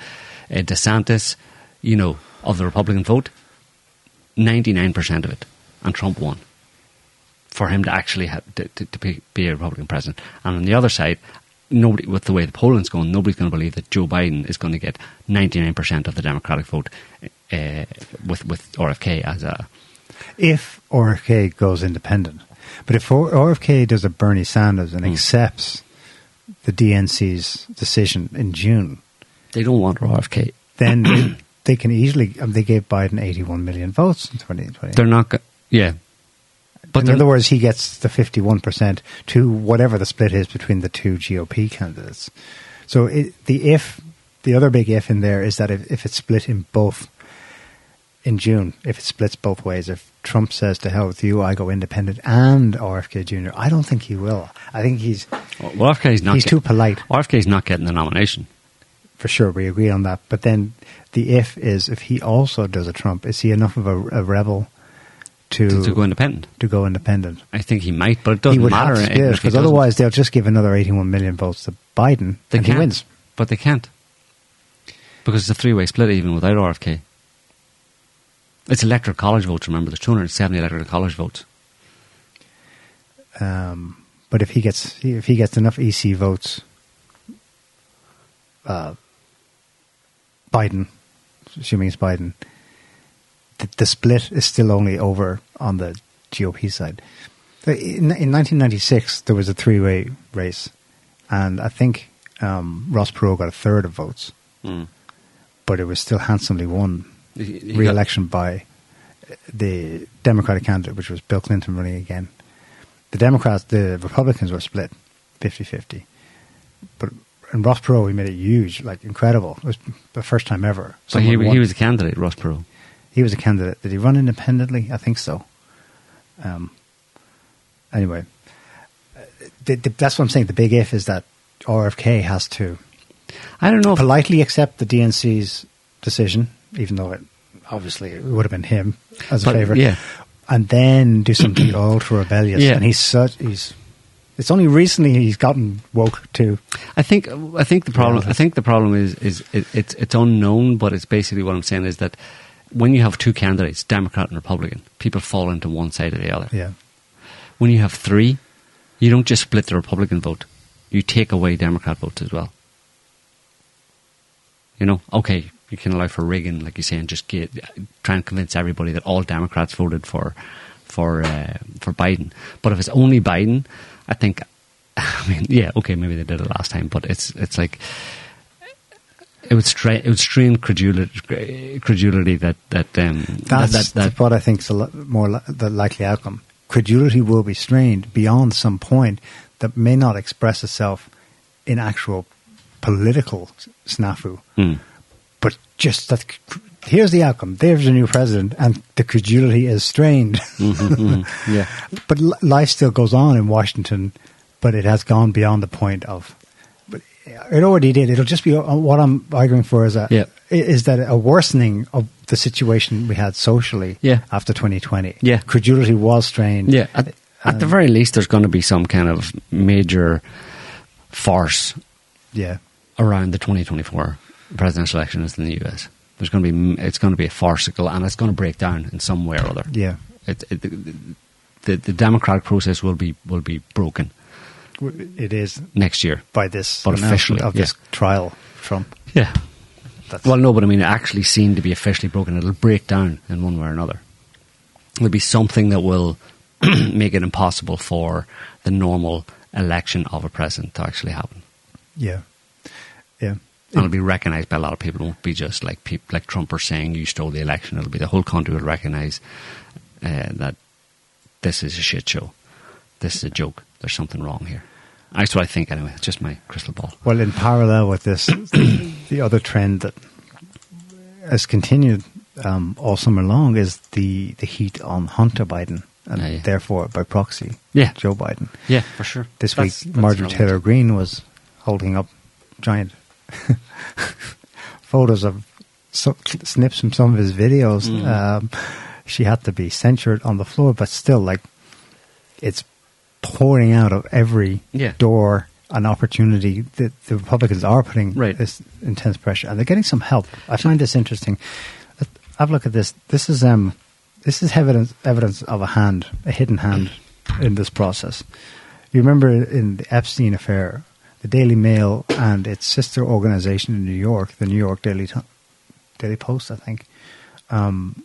uh, DeSantis, you know, of the Republican vote, ninety-nine percent of it. And Trump won. For him to actually have, to, to, to be, be a Republican president. And on the other side, nobody, with the way the polling's going, nobody's going to believe that Joe Biden is going to get ninety-nine percent of the Democratic vote uh, with, with R F K as a... If R F K goes independent. But if R F K does a Bernie Sanders and mm. accepts... the D N C's decision in June. They don't want R F K. Then they, they can easily. Um, they gave Biden eighty-one million votes in twenty twenty. They're not. Go- yeah, but in other words, he gets the fifty-one percent to whatever the split is between the two G O P candidates. So it, the if the other big if in there is that if, if it's split in both in June, if it splits both ways, if Trump says to hell with you, I go independent, and R F K Junior I don't think he will. I think he's well, R F K's not he's get, too polite. R F K's not getting the nomination. For sure, we agree on that. But then the if is, if he also does a Trump, is he enough of a, a rebel to, to, to go independent? To go independent. I think he might, but it doesn't he would matter. Have to split, because otherwise they'll just give another eighty-one million votes to Biden they and can't, he wins. But they can't. Because it's a three-way split even without R F K. It's electoral college votes, remember. There's two hundred seventy electoral college votes. Um, but if he gets if he gets enough E C votes, uh, Biden, assuming it's Biden, the, the split is still only over on the G O P side. In, in nineteen ninety-six, there was a three-way race, and I think um, Ross Perot got a third of votes, mm. but it was still handsomely won. He re-election by the Democratic candidate, which was Bill Clinton running again. The Democrats, the Republicans were split fifty-fifty. But in Ross Perot, he made it huge, like incredible. It was the first time ever. So he, he was a candidate, Ross Perot. He was a candidate. Did he run independently? I think so. Um. Anyway, the, the, that's what I'm saying. The big if is that R F K has to I don't know politely accept the D N C's decision, even though it obviously it would have been him as but, a favourite, yeah. and then do something ultra rebellious. Yeah. And he's such he's. It's only recently he's gotten woke too. I think I think the problem I think the problem is is it, it's it's unknown, but it's basically what I'm saying is that when you have two candidates, Democrat and Republican, people fall into one side or the other. Yeah. When you have three, you don't just split the Republican vote; you take away Democrat votes as well. You know, okay. You can allow for rigging, like you say, and just get, try and convince everybody that all Democrats voted for for uh, for Biden. But if it's only Biden, I think, I mean, yeah, okay, maybe they did it last time, but it's it's like it would strain it would strain credulity, credulity that that um that's that, that, that, what I think is a lot more li- the likely outcome. Credulity will be strained beyond some point that may not express itself in actual political snafu. Mm. But just that, here's the outcome. There's a new president, and the credulity is strained. Mm-hmm, mm-hmm, yeah. But l- life still goes on in Washington, but it has gone beyond the point of. But it already did. It'll just be what I'm arguing for is a yeah. is that a worsening of the situation we had socially yeah. after twenty twenty. Yeah. Credulity was strained. Yeah. At, at the very least, there's going to be some kind of major farce. Yeah. Around the twenty twenty-four. Presidential election is in the U S. There's going to be it's going to be a farcical, and it's going to break down in some way or other. Yeah, it, it, the, the the democratic process will be will be broken. It is next year by this but officially of yeah. this trial, Trump. Yeah. That's well, no, but I mean, it actually seemed to be officially broken. It'll break down in one way or another. There'll be something that will make it impossible for the normal election of a president to actually happen. Yeah. Yeah. And it'll be recognised by a lot of people. It won't be just like people, like Trump are saying, you stole the election. It'll be the whole country will recognise uh, that this is a shit show. This is a joke. There's something wrong here. That's what I think anyway. It's just my crystal ball. Well, in parallel with this, the other trend that has continued um, all summer long is the, the heat on Hunter Biden and yeah, yeah. therefore, by proxy, yeah. Joe Biden. Yeah, for sure. This that's, week, that's Marjorie Taylor one. Greene was holding up giant photos of some, snips from some of his videos. Mm. Um, she had to be censured on the floor, but still, like, it's pouring out of every yeah. door an opportunity that the Republicans are putting right. this intense pressure, and they're getting some help. I find this interesting. I've looked at this. This is um, this is evidence evidence of a hand, a hidden hand in this process. You remember in the Epstein affair, the Daily Mail and its sister organization in New York, the New York Daily Daily Post, I think, um,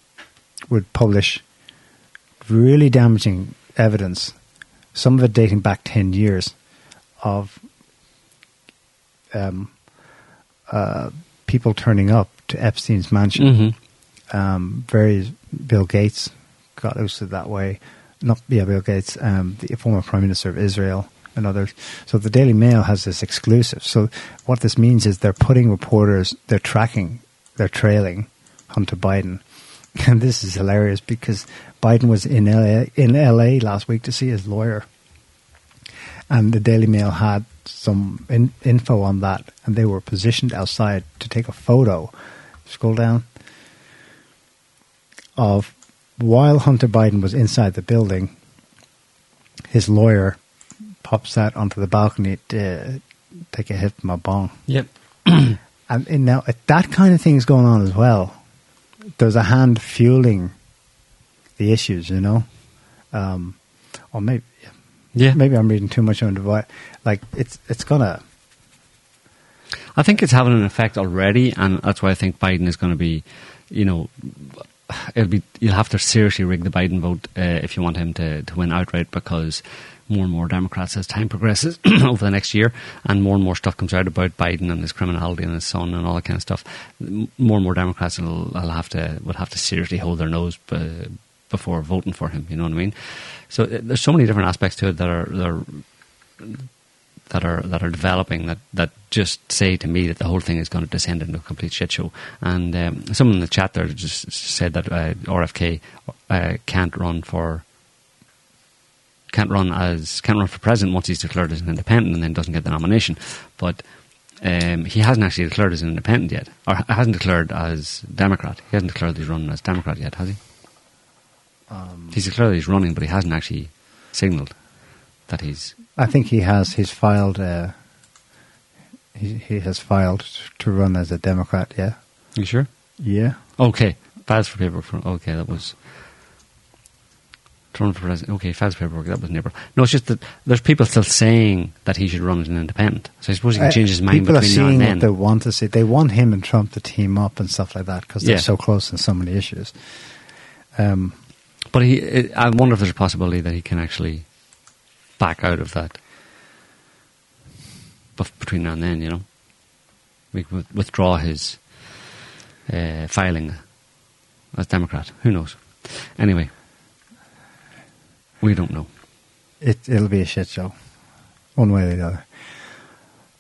would publish really damaging evidence, some of it dating back ten years, of um, uh, people turning up to Epstein's mansion. Mm-hmm. Um, various Bill Gates got ousted that way. Not yeah, Bill Gates, um, the former Prime Minister of Israel and others. So the Daily Mail has this exclusive. So what this means is they're putting reporters, they're tracking, they're trailing Hunter Biden. And this is hilarious because Biden was in L A, in L A last week to see his lawyer. And the Daily Mail had some in, info on that. And they were positioned outside to take a photo, scroll down, of while Hunter Biden was inside the building, his lawyer pops out onto the balcony to take a hit from a bong. Yep. and, and now that kind of thing is going on as well. There's a hand fueling the issues, you know, um, or maybe, yeah. yeah, maybe I'm reading too much on divide. Like it's, it's gonna. I think it's having an effect already, and that's why I think Biden is going to be, you know, it'll be you'll have to seriously rig the Biden vote uh, if you want him to, to win outright, because more and more Democrats, as time progresses over the next year, and more and more stuff comes out about Biden and his criminality and his son and all that kind of stuff, more and more Democrats will, will have to will have to seriously hold their nose b- before voting for him. You know what I mean? So uh, there's so many different aspects to it that are that are that are, that are developing that, that just say to me that the whole thing is going to descend into a complete shit show. And um, someone in the chat there just said that uh, R F K uh, can't run for. Can't run as can't run for president once he's declared as an independent, and then doesn't get the nomination. But um, he hasn't actually declared as an independent yet, or hasn't declared as Democrat. He hasn't declared he's running as Democrat yet, has he? Um, he's declared he's running, but he hasn't actually signalled that he's. I think he has. He's filed. Uh, he he has filed to run as a Democrat. Yeah. You sure? Yeah. Okay. That's for paper. For, okay, that was. Run for president. Okay, files paperwork. That was never. No, it's just that there's people still saying that he should run as an independent. So I suppose he can change his mind uh, between now and then. People are seeing what they want to see. They want him and Trump to team up and stuff like that because they're yeah. so close on so many issues. Um, but he, it, I wonder if there's a possibility that he can actually back out of that Bef- between now and then. You know, we can withdraw his uh, filing as Democrat. Who knows? Anyway. We don't know. It, it'll be a shit show, one way or the other.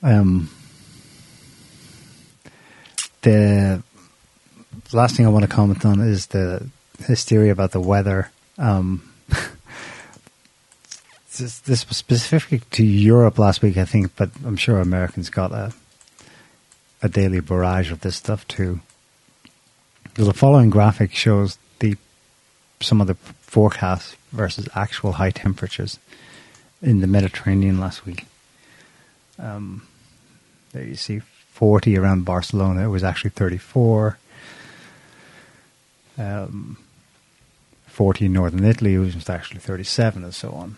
Um, the last thing I want to comment on is the hysteria about the weather. Um, this, this was specific to Europe last week, I think, but I'm sure Americans got a, a daily barrage of this stuff too. The following graphic shows the some of the forecasts versus actual high temperatures in the Mediterranean last week. Um, there you see forty around Barcelona. It was actually thirty-four. Um, forty in northern Italy. It was actually thirty-seven and so on.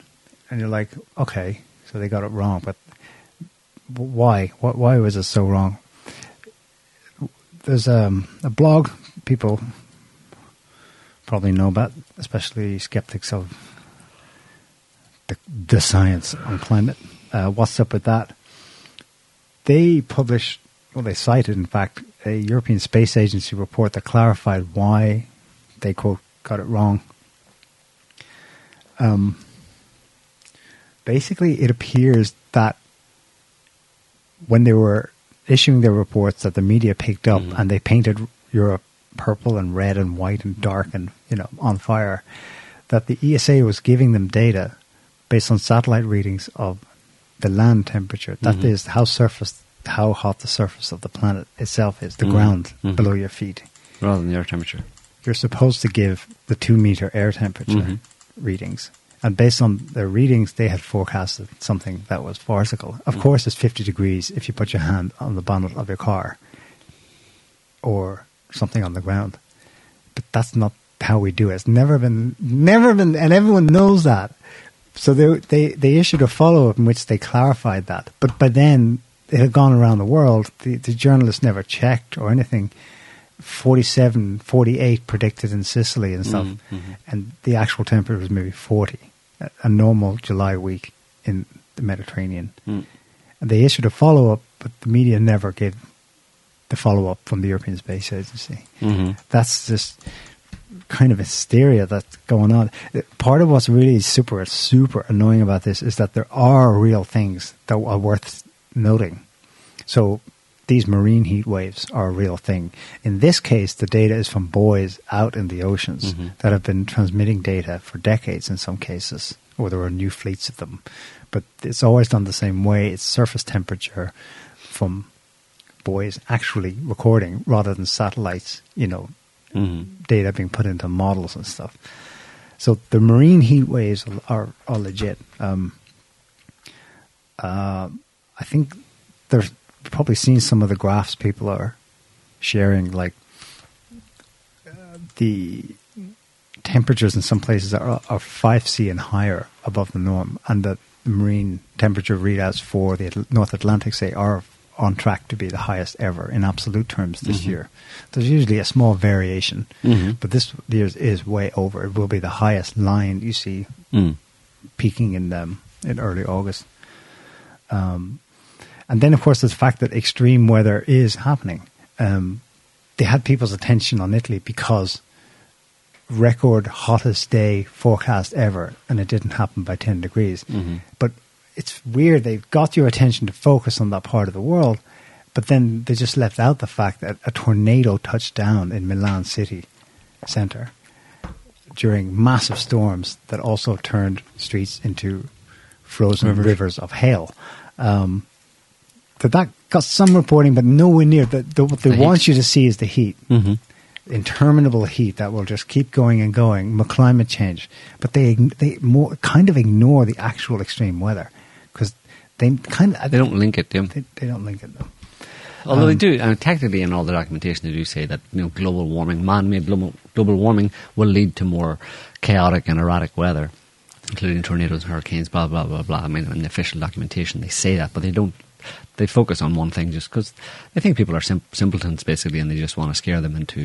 And you're like, okay, so they got it wrong. But why? Why was it so wrong? there's um, a blog people probably know about, especially skeptics of the, the science on climate. Uh, what's up with that? They published, well, they cited, in fact, a European Space Agency report that clarified why they, quote, got it wrong. Um, basically, it appears that when they were issuing their reports that the media picked up mm. and they painted Europe purple and red and white and dark and, you know, on fire, that the E S A was giving them data based on satellite readings of the land temperature. That mm-hmm. is how surface, how hot the surface of the planet itself is, the mm-hmm. ground mm-hmm. below your feet. Rather than the air temperature. You're supposed to give the two-meter air temperature mm-hmm. readings. And based on their readings, they had forecasted something that was farcical. Of mm. course, it's fifty degrees if you put your hand on the bonnet of your car or something on the ground. But that's not how we do it. It's never been, never been, and everyone knows that. So they they, they issued a follow-up in which they clarified that. But by then, it had gone around the world. The, the journalists never checked or anything. forty-seven, forty-eight predicted in Sicily and stuff. Mm-hmm. And the actual temperature was maybe forty. A normal July week in the Mediterranean. Mm. And they issued a follow-up, but the media never gave the follow-up from the European Space Agency. Mm-hmm. That's just kind of hysteria that's going on. Part of what's really super, super annoying about this is that there are real things that are worth noting. So these marine heat waves are a real thing. In this case, the data is from buoys out in the oceans mm-hmm. that have been transmitting data for decades in some cases, or there are new fleets of them. But it's always done the same way. It's surface temperature from buoys actually recording rather than satellites, you know, mm-hmm. data being put into models and stuff. So the marine heat waves are, are legit. Um, uh, I think there's... probably seen some of the graphs people are sharing, like uh, the temperatures in some places are, are five C and higher above the norm, and the marine temperature readouts for the North Atlantic, say, are on track to be the highest ever in absolute terms this mm-hmm. year. There's usually a small variation, mm-hmm. but this year is way over. It will be the highest line you see mm. peaking in um, in early August. Um And then, of course, there's the fact that extreme weather is happening. Um, they had people's attention on Italy because record hottest day forecast ever, and it didn't happen by ten degrees. Mm-hmm. But it's weird. They've got your attention to focus on that part of the world, but then they just left out the fact that a tornado touched down in Milan city center during massive storms that also turned streets into frozen rivers, rivers of hail. Um That that got some reporting, but nowhere near. The, the, what they the want you to see is the heat. Mm-hmm. Interminable heat that will just keep going and going. Climate change. But they they more kind of ignore the actual extreme weather. Because they kind of... They don't link it, do they? They, they don't link it, though. Although um, they do, I mean, technically in all the documentation, they do say that, you know, global warming, man-made global, global warming will lead to more chaotic and erratic weather, including tornadoes and hurricanes, blah, blah, blah, blah. I mean, in the official documentation, they say that, but they don't... They focus on one thing just because they think people are sim- simpletons, basically, and they just want to scare them into,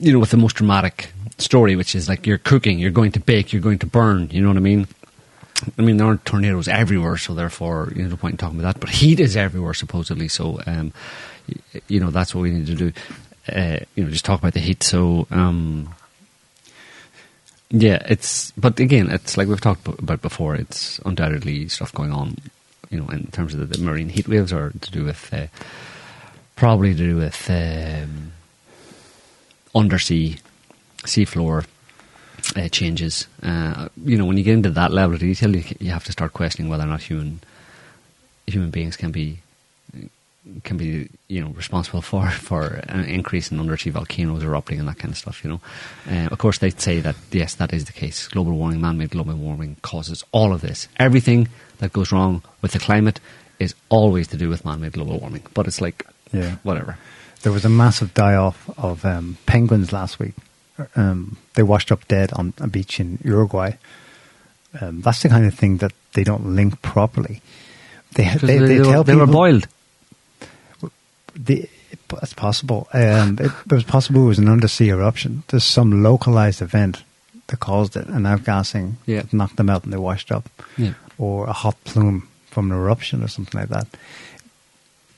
you know, with the most dramatic story, which is like you're cooking, you're going to bake, you're going to burn, you know what I mean? I mean, there aren't tornadoes everywhere, so therefore, you know, no point in talking about that, but heat is everywhere, supposedly, so, um, you know, that's what we need to do, uh, you know, just talk about the heat, so... Um, yeah, it's... But again, it's like we've talked about before, it's undoubtedly stuff going on, you know, in terms of the, the marine heat waves, are to do with uh, probably to do with um, undersea seafloor uh, changes. Uh, you know, when you get into that level of detail, you, you have to start questioning whether or not human human beings can be can be you know responsible for for an increase in undersea volcanoes erupting and that kind of stuff. You know, uh, of course they say that yes, that is the case. Global warming, man-made global warming, causes all of this. Everything that goes wrong with the climate is always to do with man-made global warming. But it's like, yeah, whatever. There was a massive die-off of um, penguins last week. Um, they washed up dead on a beach in Uruguay. Um, that's the kind of thing that they don't link properly. They they, they, they, they, tell were, people, they were boiled. The, That's possible. Um, it, it was possible it was an undersea eruption. There's some localized event that caused it, an outgassing yeah. that knocked them out and they washed up, yeah. or a hot plume from an eruption or something like that.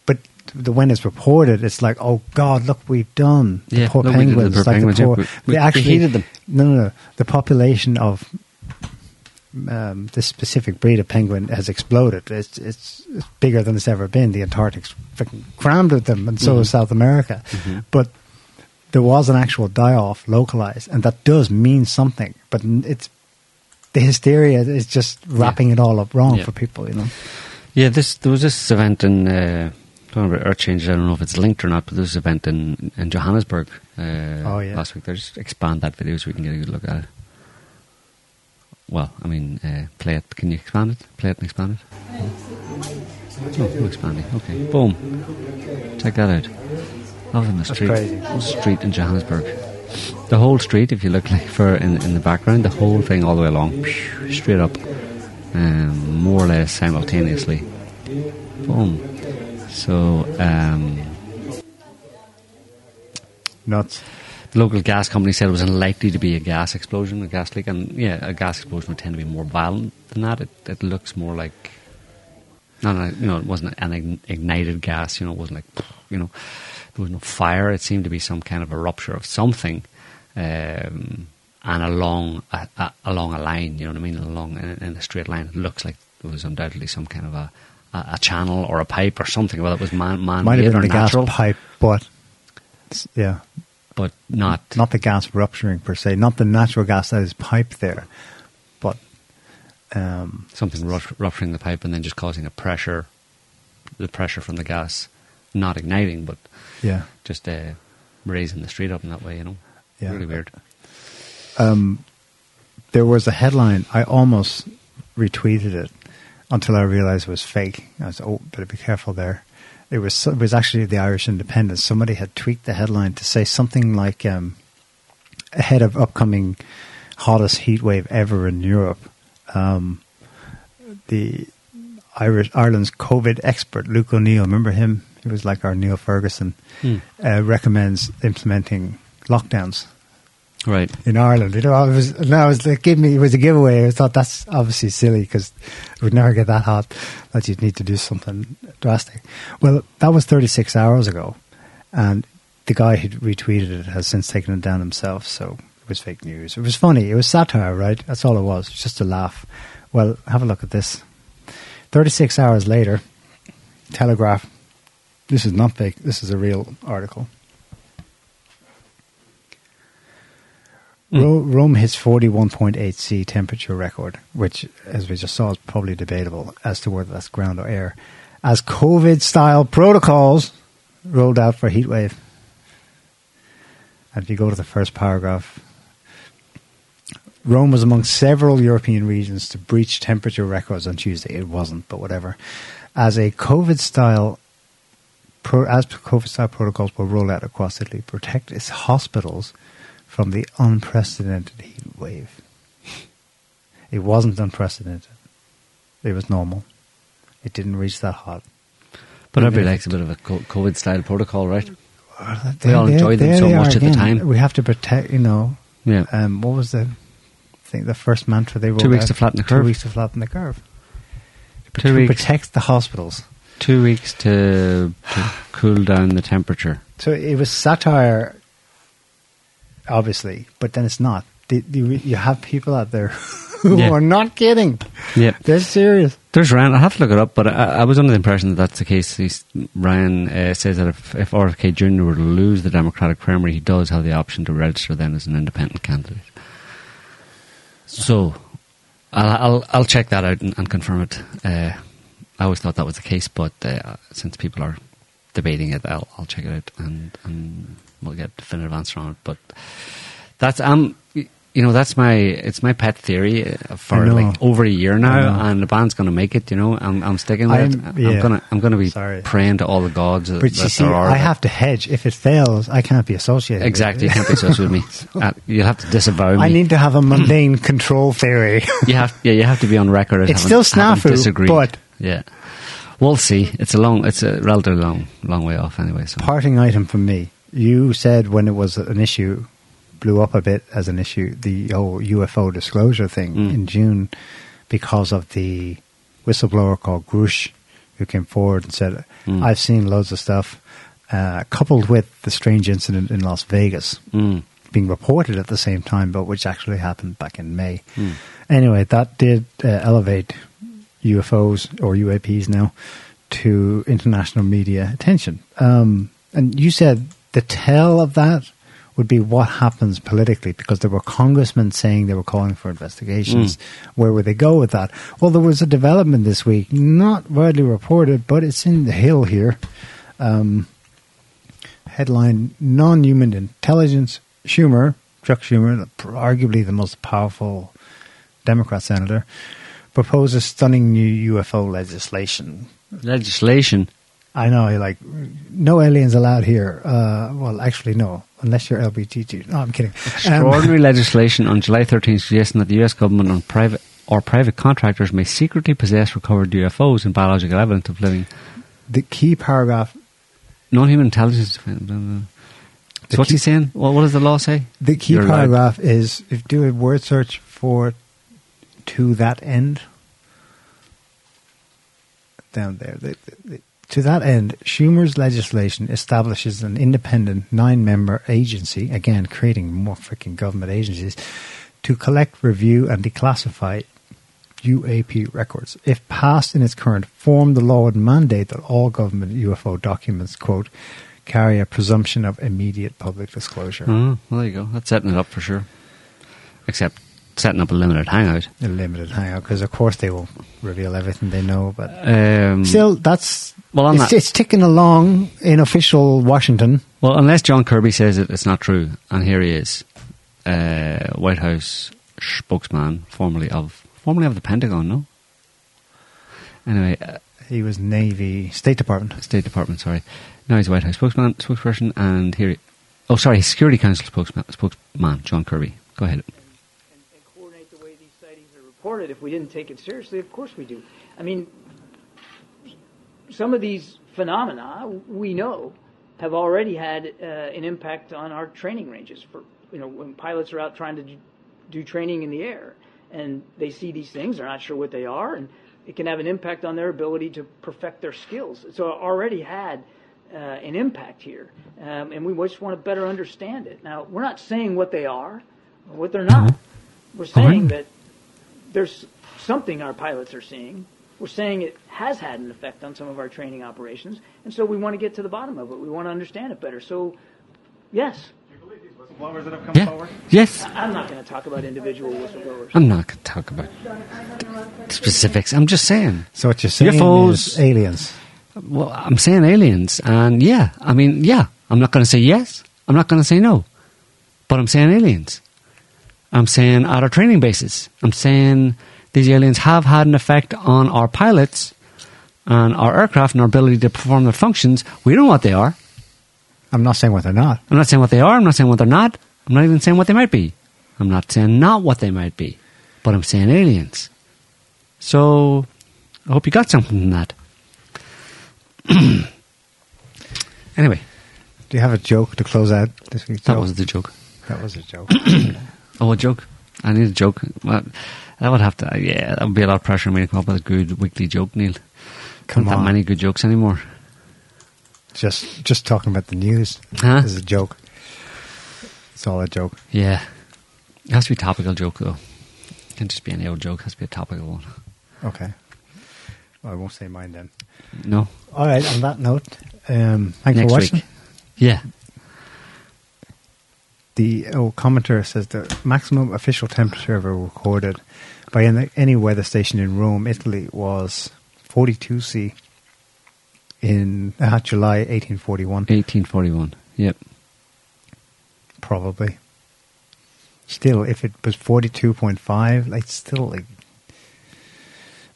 But the, when it's reported, it's like, oh God, look, we've done the yeah, poor look, penguins. We did the poor like penguins the poor, yeah, we, they actually we hated them. No, no, no. The population of um, this specific breed of penguin has exploded. It's, it's it's bigger than it's ever been. The Antarctic's freaking crammed with them, and so mm-hmm. is South America. Mm-hmm. But there was an actual die-off localized, and that does mean something. But it's the hysteria is just wrapping yeah. it all up wrong yeah. for people, you know. Yeah, this there was this event in. Uh Talking about earth changes, I don't know if it's linked or not, but there's an event in, in Johannesburg uh, oh, yeah. last week. They just expand that video so we can get a good look at it. Well, I mean, uh, play it. Can you expand it? Play it and expand it. Oh, I'm expanding. Okay, boom. Check that out. Love in the street. Whole street in Johannesburg. The whole street, if you look like for in, in the background, the whole thing all the way along, straight up, um, more or less simultaneously. Boom. So, um, nuts. The local gas company said it was unlikely to be a gas explosion, a gas leak, and yeah, a gas explosion would tend to be more violent than that. It, it looks more like, no, no, you know, it wasn't an ignited gas. You know, it wasn't like, you know, there was no fire. It seemed to be some kind of a rupture of something, um, and along a, a, along a line. You know what I mean? Along in, in a straight line, it looks like there was undoubtedly some kind of a. a channel or a pipe or something, whether it was man-made man or natural. Might have been a natural gas pipe, but, yeah. But not... Not the gas rupturing per se, not the natural gas that is piped there, but... Um, something rupturing the pipe and then just causing a pressure, the pressure from the gas, not igniting, but yeah, just uh, raising the street up in that way, you know? Yeah. Really weird. Um, there was a headline, I almost retweeted it, until I realized it was fake. I was, oh, better be careful there. It was it was actually the Irish Independent. Somebody had tweaked the headline to say something like, um, ahead of upcoming hottest heat wave ever in Europe, um, the Irish Ireland's COVID expert, Luke O'Neill, remember him? He was like our Neil Ferguson, mm. uh, recommends implementing lockdowns. Right. In Ireland. You know, I was, no, I was like, give me, it was a giveaway. I thought that's obviously silly because it would never get that hot that you'd need to do something drastic. Well, that was thirty-six hours ago. And the guy who retweeted it has since taken it down himself. So it was fake news. It was funny. It was satire, right? That's all it was. It was just a laugh. Well, have a look at this. thirty-six hours later, Telegraph. This is not fake. This is a real article. Mm. Rome hits forty-one point eight C temperature record, which, as we just saw, is probably debatable as to whether that's ground or air, as COVID-style protocols rolled out for heatwave. And if you go to the first paragraph, Rome was among several European regions to breach temperature records on Tuesday. It wasn't, but whatever. As a COVID-style pro- as COVID-style protocols were rolled out across Italy to protect its hospitals from the unprecedented heat wave. It wasn't unprecedented. It was normal. It didn't reach that hot. But everybody likes a bit of a COVID-style protocol, right? Well, they, we all enjoy them so much at the time. We have to protect, you know. Yeah. Um, what was the thing? The first mantra they wrote? Two weeks to flatten the curve. Two weeks to flatten the curve. To protect the hospitals. Two weeks to, to cool down the temperature. So it was satire... obviously, but then it's not. You have people out there who yeah. are not kidding. Yeah, they're serious. There's Ryan. I have to look it up, but I, I was under the impression that that's the case. He's, Ryan uh, says that if, if R F K Junior were to lose the Democratic primary, he does have the option to register then as an independent candidate. So I'll I'll, I'll check that out and, and confirm it. Uh, I always thought that was the case, but uh, since people are debating it, I'll, I'll check it out and. and we'll get a definitive answer on it, but that's um, you know, that's my it's my pet theory for like over a year now, and the band's going to make it. You know, I'm I'm sticking with I'm, it. Yeah. I'm gonna I'm gonna be Sorry. praying to all the gods but that, you that see, there are. I have to hedge. If it fails, I can't be associated. Exactly, with it. You can't be associated with me. Uh, you'll have to disavow me. I need to have a mundane control theory. You have, yeah, you have to be on record. As it's having, still snafu, but yeah. We'll see. It's a long. It's a relatively long, long way off anyway. So. Parting item from me. You said when it was an issue, blew up a bit as an issue, the whole U F O disclosure thing mm. in June, because of the whistleblower called Grush, who came forward and said, mm. I've seen loads of stuff, uh, coupled with the strange incident in Las Vegas mm. being reported at the same time, but which actually happened back in May. Mm. Anyway, that did uh, elevate U F Os or U A Ps now to international media attention. Um, and you said the tell of that would be what happens politically, because there were congressmen saying they were calling for investigations. Mm. Where would they go with that? Well, there was a development this week, not widely reported, but it's in the Hill here. Um, headline, non-human intelligence, Schumer, Chuck Schumer, arguably the most powerful Democrat senator, proposes stunning new U F O legislation. Legislation? I know, like, no aliens allowed here. Uh, well, actually, no, unless you're L G B T Q. No, I'm kidding. Extraordinary um, legislation on July thirteenth suggesting that the U S government and private or private contractors may secretly possess recovered U F Os and biological evidence of living. The key paragraph... Non-human intelligence... Blah, blah, blah. So what's key, he saying? Well, what does the law say? The key you're paragraph allowed. Is, if do a word search for to that end... Down there... The, the, the, To that end, Schumer's legislation establishes an independent nine-member agency, again, creating more freaking government agencies, to collect, review, and declassify U A P records. If passed in its current form, the law would mandate that all government U F O documents, quote, carry a presumption of immediate public disclosure. Mm, well, there you go. That's setting it up for sure. Except... setting up a limited hangout. A limited hangout, because of course they won't reveal everything they know, but um, still, that's well, it's, that, it's ticking along in official Washington. Well, unless John Kirby says it, it's not true, and here he is, uh, White House spokesman, formerly of formerly of the Pentagon, no? Anyway, uh, he was Navy State Department. State Department, sorry. Now he's a White House spokesman, spokesperson, and here, he, oh, sorry, Security Council spokesman, spokesman, John Kirby. Go ahead. If we didn't take it seriously, of course we do. I mean, some of these phenomena we know have already had uh, an impact on our training ranges. For you know, when pilots are out trying to do training in the air and they see these things, they're not sure what they are, and it can have an impact on their ability to perfect their skills. So it already had uh, an impact here, um, and we just want to better understand it. Now, we're not saying what they are or what they're not. We're saying that there's something our pilots are seeing. We're saying it has had an effect on some of our training operations, and so we want to get to the bottom of it. We want to understand it better. So, yes. Do you believe these whistleblowers that have come yeah. forward? Yes. I'm not going to talk about individual whistleblowers. I'm not going to talk about specifics. I'm just saying. So what you're saying U F Os, is aliens. Well, I'm saying aliens, and yeah. I mean, yeah. I'm not going to say yes. I'm not going to say no. But I'm saying aliens. I'm saying at our training bases. I'm saying these aliens have had an effect on our pilots and our aircraft and our ability to perform their functions. We don't know what they are. I'm not saying what they're not. I'm not saying what they are. I'm not saying what they're not. I'm not even saying what they might be. I'm not saying not what they might be. But I'm saying aliens. So I hope you got something from that. Anyway. Do you have a joke to close out this week? That was the joke. That was a joke. Oh, a joke. I need a joke. Well, I would have to, yeah, that would be a lot of pressure on me to come up with a good weekly joke, Neil. Come Not on. Not that many good jokes anymore. Just just talking about the news huh? is a joke. It's all a joke. Yeah. It has to be a topical joke, though. It can't just be any old joke. It has to be a topical one. Okay. Well, I won't say mine then. No. All right, on that note, um, thanks Next for watching. Week. Yeah. The oh, commenter says the maximum official temperature ever recorded by any, any weather station in Rome, Italy, was forty-two C in uh, July eighteen forty-one. eighteen forty-one, yep. Probably. Still, if it was forty-two point five, like, still, like...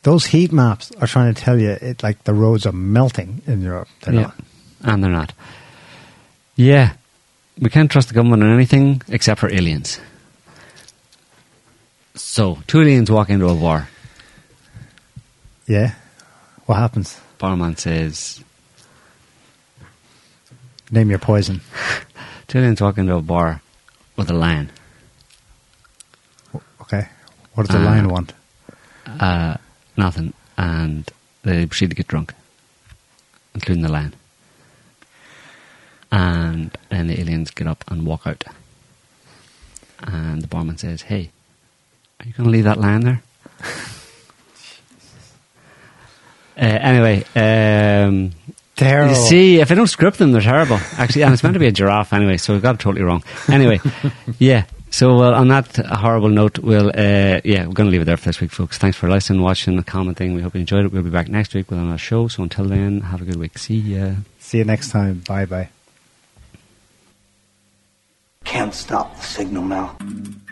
Those heat maps are trying to tell you, it like, the roads are melting in Europe. They're yeah. not. And they're not. Yeah. We can't trust the government on anything except for aliens. So, two aliens walk into a bar. Yeah. What happens? Barman says... Name your poison. Julian's walking into a bar with a lion. Okay. What does the uh, lion want? Uh, nothing. And they proceed to get drunk, including the lion. And then the aliens get up and walk out. And the barman says, hey, are you going to leave that lion there? uh, anyway, um... Terrible. You see, if I don't script them, they're terrible. Actually, and it's meant to be a giraffe anyway, so we got it totally wrong. Anyway, yeah. So well, on that horrible note, we'll uh, yeah, we're going to leave it there for this week, folks. Thanks for listening, watching, commenting. We hope you enjoyed it. We'll be back next week with another show. So until then, have a good week. See ya. See you next time. Bye bye. Can't stop the signal now.